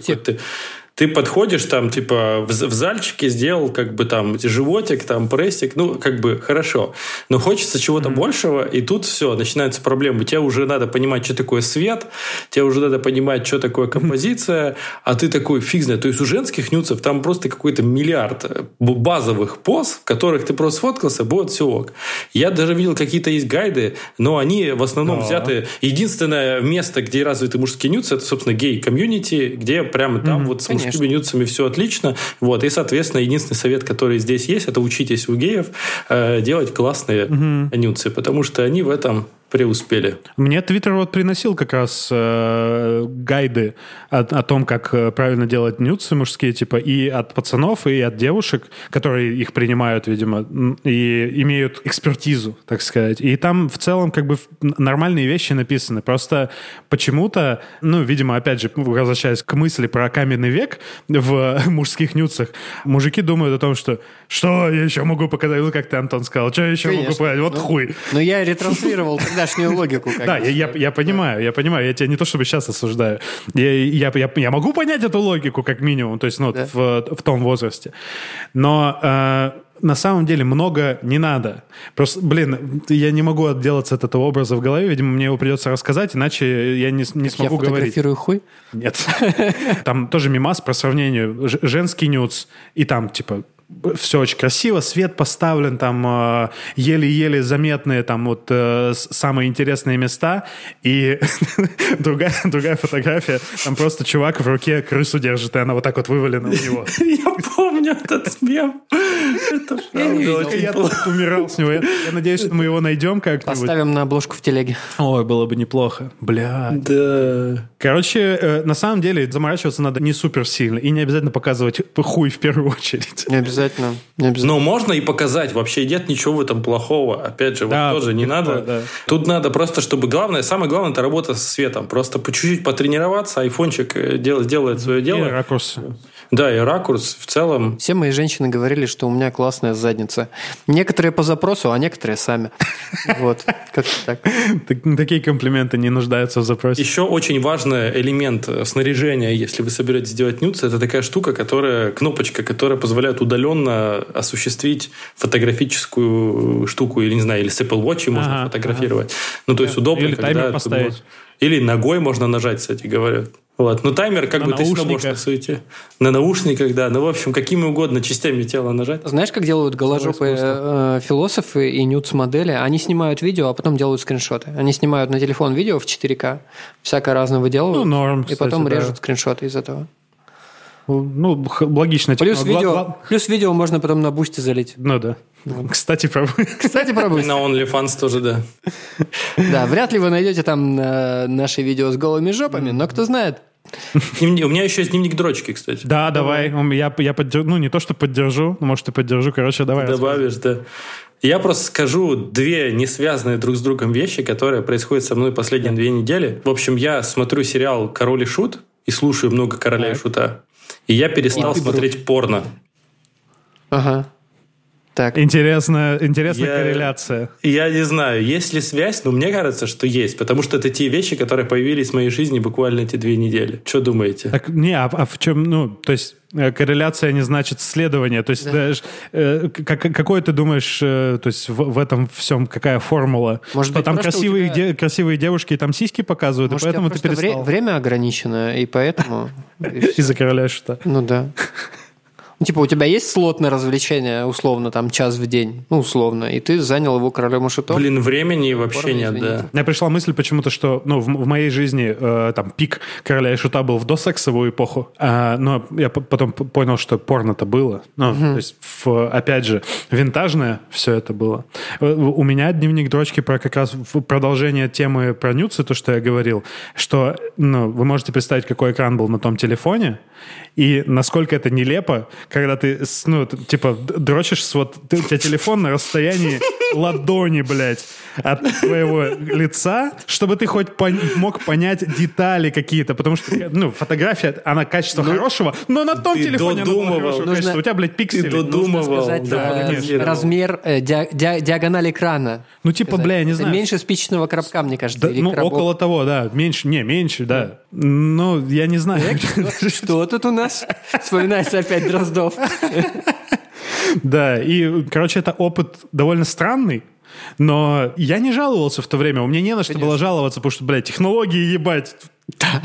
ты подходишь там типа в, в зальчике сделал как бы там животик, там прессик, ну как бы хорошо, но хочется чего-то угу. большего, и тут все, начинаются проблемы, тебе уже надо понимать, что такое свет, тебе уже надо понимать, что такое композиция, а ты такой фиг знает, то есть у женских нюцев там просто какой-то миллиард базовых поз, в которых ты просто сфоткался, вот, все ок. Я даже видел, какие-то есть гайды, но они в основном А-а-а. взяты... Единственное место, где развиты мужские нюцы, это, собственно, гей-комьюнити, где прямо там mm-hmm, вот с конечно. Мужскими нюцами все отлично. Вот. И, соответственно, единственный совет, который здесь есть, это учитесь у геев э, делать классные mm-hmm. нюцы, потому что они в этом... преуспели. Мне Twitter вот приносил как раз э, гайды о, о том, как правильно делать нюдсы мужские, типа, и от пацанов, и от девушек, которые их принимают, видимо, и имеют экспертизу, так сказать. И там в целом как бы нормальные вещи написаны. Просто почему-то, ну, видимо, опять же, возвращаясь к мысли про каменный век в мужских нюдсах, мужики думают о том что что я еще могу показать? Ну, как ты, Антон, сказал, что я еще Конечно. могу показать? Вот ну, хуй. Но я ретранслировал тогда логику. Да, я, я, я понимаю, я понимаю. Я тебя не то чтобы сейчас осуждаю. Я, я, я, я могу понять эту логику, как минимум, то есть ну, да. в, в том возрасте. Но э, на самом деле много не надо. Просто, блин, я не могу отделаться от этого образа в голове. Видимо, мне его придется рассказать, иначе я не, не смогу говорить. Я фотографирую хуй? Нет. Там тоже мемас про сравнение. Женский нюц. И там, типа... Все очень красиво, свет поставлен, там э, еле-еле заметные там вот э, самые интересные места, и другая, другая фотография, там просто чувак в руке крысу держит, и она вот так вот вывалена у него. Я помню этот мем. Я умирал с него. Я надеюсь, что мы его найдем как-нибудь. Поставим на обложку в телеге. Ой, было бы неплохо. Бля. Да. Короче, на самом деле заморачиваться надо не супер сильно, и не обязательно показывать хуй в первую очередь. Не обязательно. Не обязательно. Но можно и показать. Вообще нет ничего в этом плохого. Опять же, да, вот тоже не надо. Да. Тут надо просто, чтобы главное, самое главное, это работа со светом. Просто по чуть-чуть потренироваться, айфончик делает, делает свое дело. И ракурс. Да, и ракурс в целом. Все мои женщины говорили, что у меня классная задница. Некоторые по запросу, а некоторые сами. Вот. Как-то так. Такие комплименты не нуждаются в запросе. Еще очень важный элемент снаряжения, если вы собираетесь сделать нюдсы, это такая штука, которая, кнопочка, которая позволяет удаленно осуществить фотографическую штуку, или не знаю, или с Apple Watch можно а, фотографировать. А, ну, то есть, удобно. Или таймер поставить. Можешь... Или ногой можно нажать, кстати говоря. Вот. Ну, таймер как на бы ты все можешь на суете. На наушниках, да. Ну, в общем, какими угодно частями тела нажать. Знаешь, как делают голожопые э, философы и нюдс-модели? Они снимают видео, а потом делают скриншоты. Они снимают на телефон видео в четыре ка, всякое разного делают, ну, норм, кстати, и потом да. режут скриншоты из этого. Ну, логично. Плюс видео, гла- плюс видео можно потом на Бусти залить. Ну да. Ну. Кстати, про Кстати, про Бусти. И на OnlyFans тоже, да. Да, вряд ли вы найдете там наши видео с голыми жопами, но кто знает. У меня еще есть дневник дрочки, кстати. Да, давай. Я, я поддержу. Ну, не то, что поддержу, но, может, и поддержу. Короче, давай. Добавишь, да. Я просто скажу две несвязанные друг с другом вещи, которые происходят со мной последние две недели. В общем, я смотрю сериал «Король и Шут» и слушаю много «Короля и Шута». И я перестал и смотреть друг. порно. Ага. Так. Интересная, интересная я, корреляция. Я не знаю, есть ли связь, но мне кажется, что есть, потому что это те вещи, которые появились в моей жизни буквально эти две недели. Что думаете? Так, не, а, а в чем, ну, то есть корреляция не значит следование. То есть, да. э, как, какой ты думаешь, э, то есть в, в этом всем какая формула? Может что быть, там красивые, тебя... де, красивые девушки и там сиськи показывают, может, и поэтому ты перестал. Вре- время ограничено, и поэтому... Из-за Короля и Шута. Ну да. Типа, у тебя есть слот на развлечение, условно, там, час в день, ну, условно, и ты занял его Королем и Шутом. Блин, времени вообще нет, да. Мне пришла мысль почему-то, что, ну, в, в моей жизни, э, там, пик Короля и Шута был в досексовую эпоху, а, но я потом понял, что порно-то было. Ну, mm-hmm. то есть, в, опять же, винтажное все это было. У меня дневник дрочки про как раз продолжение темы про нюцы, то, что я говорил, что, ну, вы можете представить, какой экран был на том телефоне, и насколько это нелепо, когда ты, ну, типа, дрочишь, вот, ты, у тебя телефон на расстоянии ладони, блядь, от твоего лица, чтобы ты хоть пон- мог понять детали какие-то, потому что, ну, фотография, она качество ну, хорошего, но на том телефоне додумывал. Она была хорошего нужно, качества. У тебя, блядь, пиксели. Ты додумывал. Сказать, да, да, размер, э, ди- ди- диагональ экрана. Ну, типа, сказать. Бля, я не знаю. Меньше спичечного коробка, мне кажется. Да, или ну, коробок. Около того, да. Меньше, не, меньше, да. да. Ну, я не знаю. Что, что тут у нас? Вспоминается опять Дроздов. Да, и, короче, это опыт довольно странный, но я не жаловался в то время, у меня не на что Конечно. Было жаловаться, потому что, блядь, технологии ебать. Да.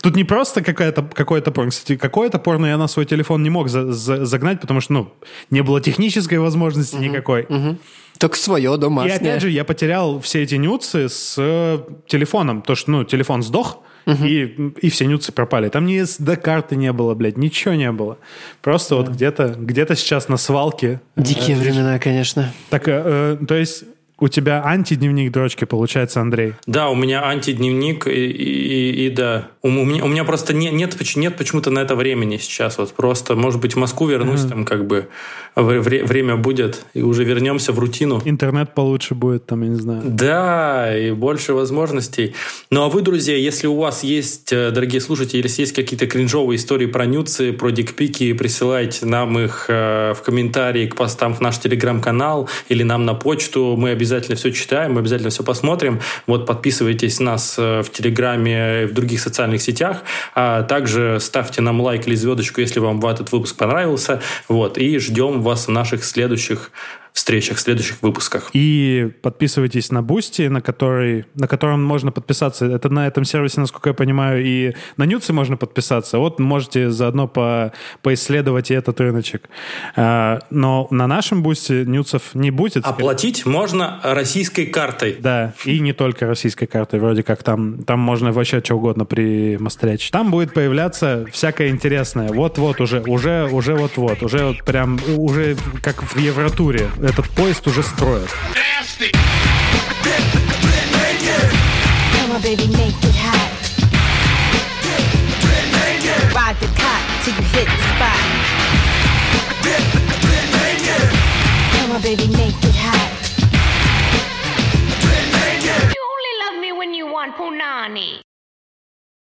Тут не просто какая-то, какое-то порно. Кстати, какое-то порно я на свой телефон не мог за- за- загнать, потому что, ну, не было технической возможности uh-huh. никакой. Uh-huh. Только свое домашнее. И опять же, я потерял все эти нюцы с э, телефоном, потому что, ну, телефон сдох. Uh-huh. И, и все нюцы пропали. Там ни эс ди-карты не было, блядь, ничего не было. Просто yeah. вот где-то, где-то сейчас на свалке. Дикие э, времена, конечно. Так, э, то есть у тебя антидневник дрочки, получается, Андрей? Да, у меня антидневник, и, и, и да. У, у, меня, у меня просто не, нет, нет почему-то на это времени сейчас. Вот просто, может быть, в Москву вернусь, uh-huh. там как бы в, вре, время будет, и уже вернемся в рутину. Интернет получше будет, там, я не знаю. Да, и больше возможностей. Ну, а вы, друзья, если у вас есть, дорогие слушатели, если есть какие-то кринжовые истории про нюцы, про дикпики, присылайте нам их в комментарии к постам в наш Телеграм-канал или нам на почту. Мы обязательно обязательно все читаем, мы обязательно все посмотрим. Вот подписывайтесь на нас в Телеграме и в других социальных сетях. А также ставьте нам лайк или звездочку, если вам этот выпуск понравился. Вот. И ждем вас в наших следующих встречах, в следующих выпусках. И подписывайтесь на Бусти, на, который, на котором можно подписаться. Это на этом сервисе, насколько я понимаю, и на нюцы можно подписаться. Вот можете заодно по, поисследовать и этот рыночек. Но на нашем Бусти нюцев не будет. Оплатить можно российской картой. Да, и не только российской картой. Вроде как там, там можно вообще что угодно примострячь. Там будет появляться всякое интересное. Вот-вот уже, уже, уже вот-вот. Уже вот прям, уже как в Евротуре. Этот поезд уже строят.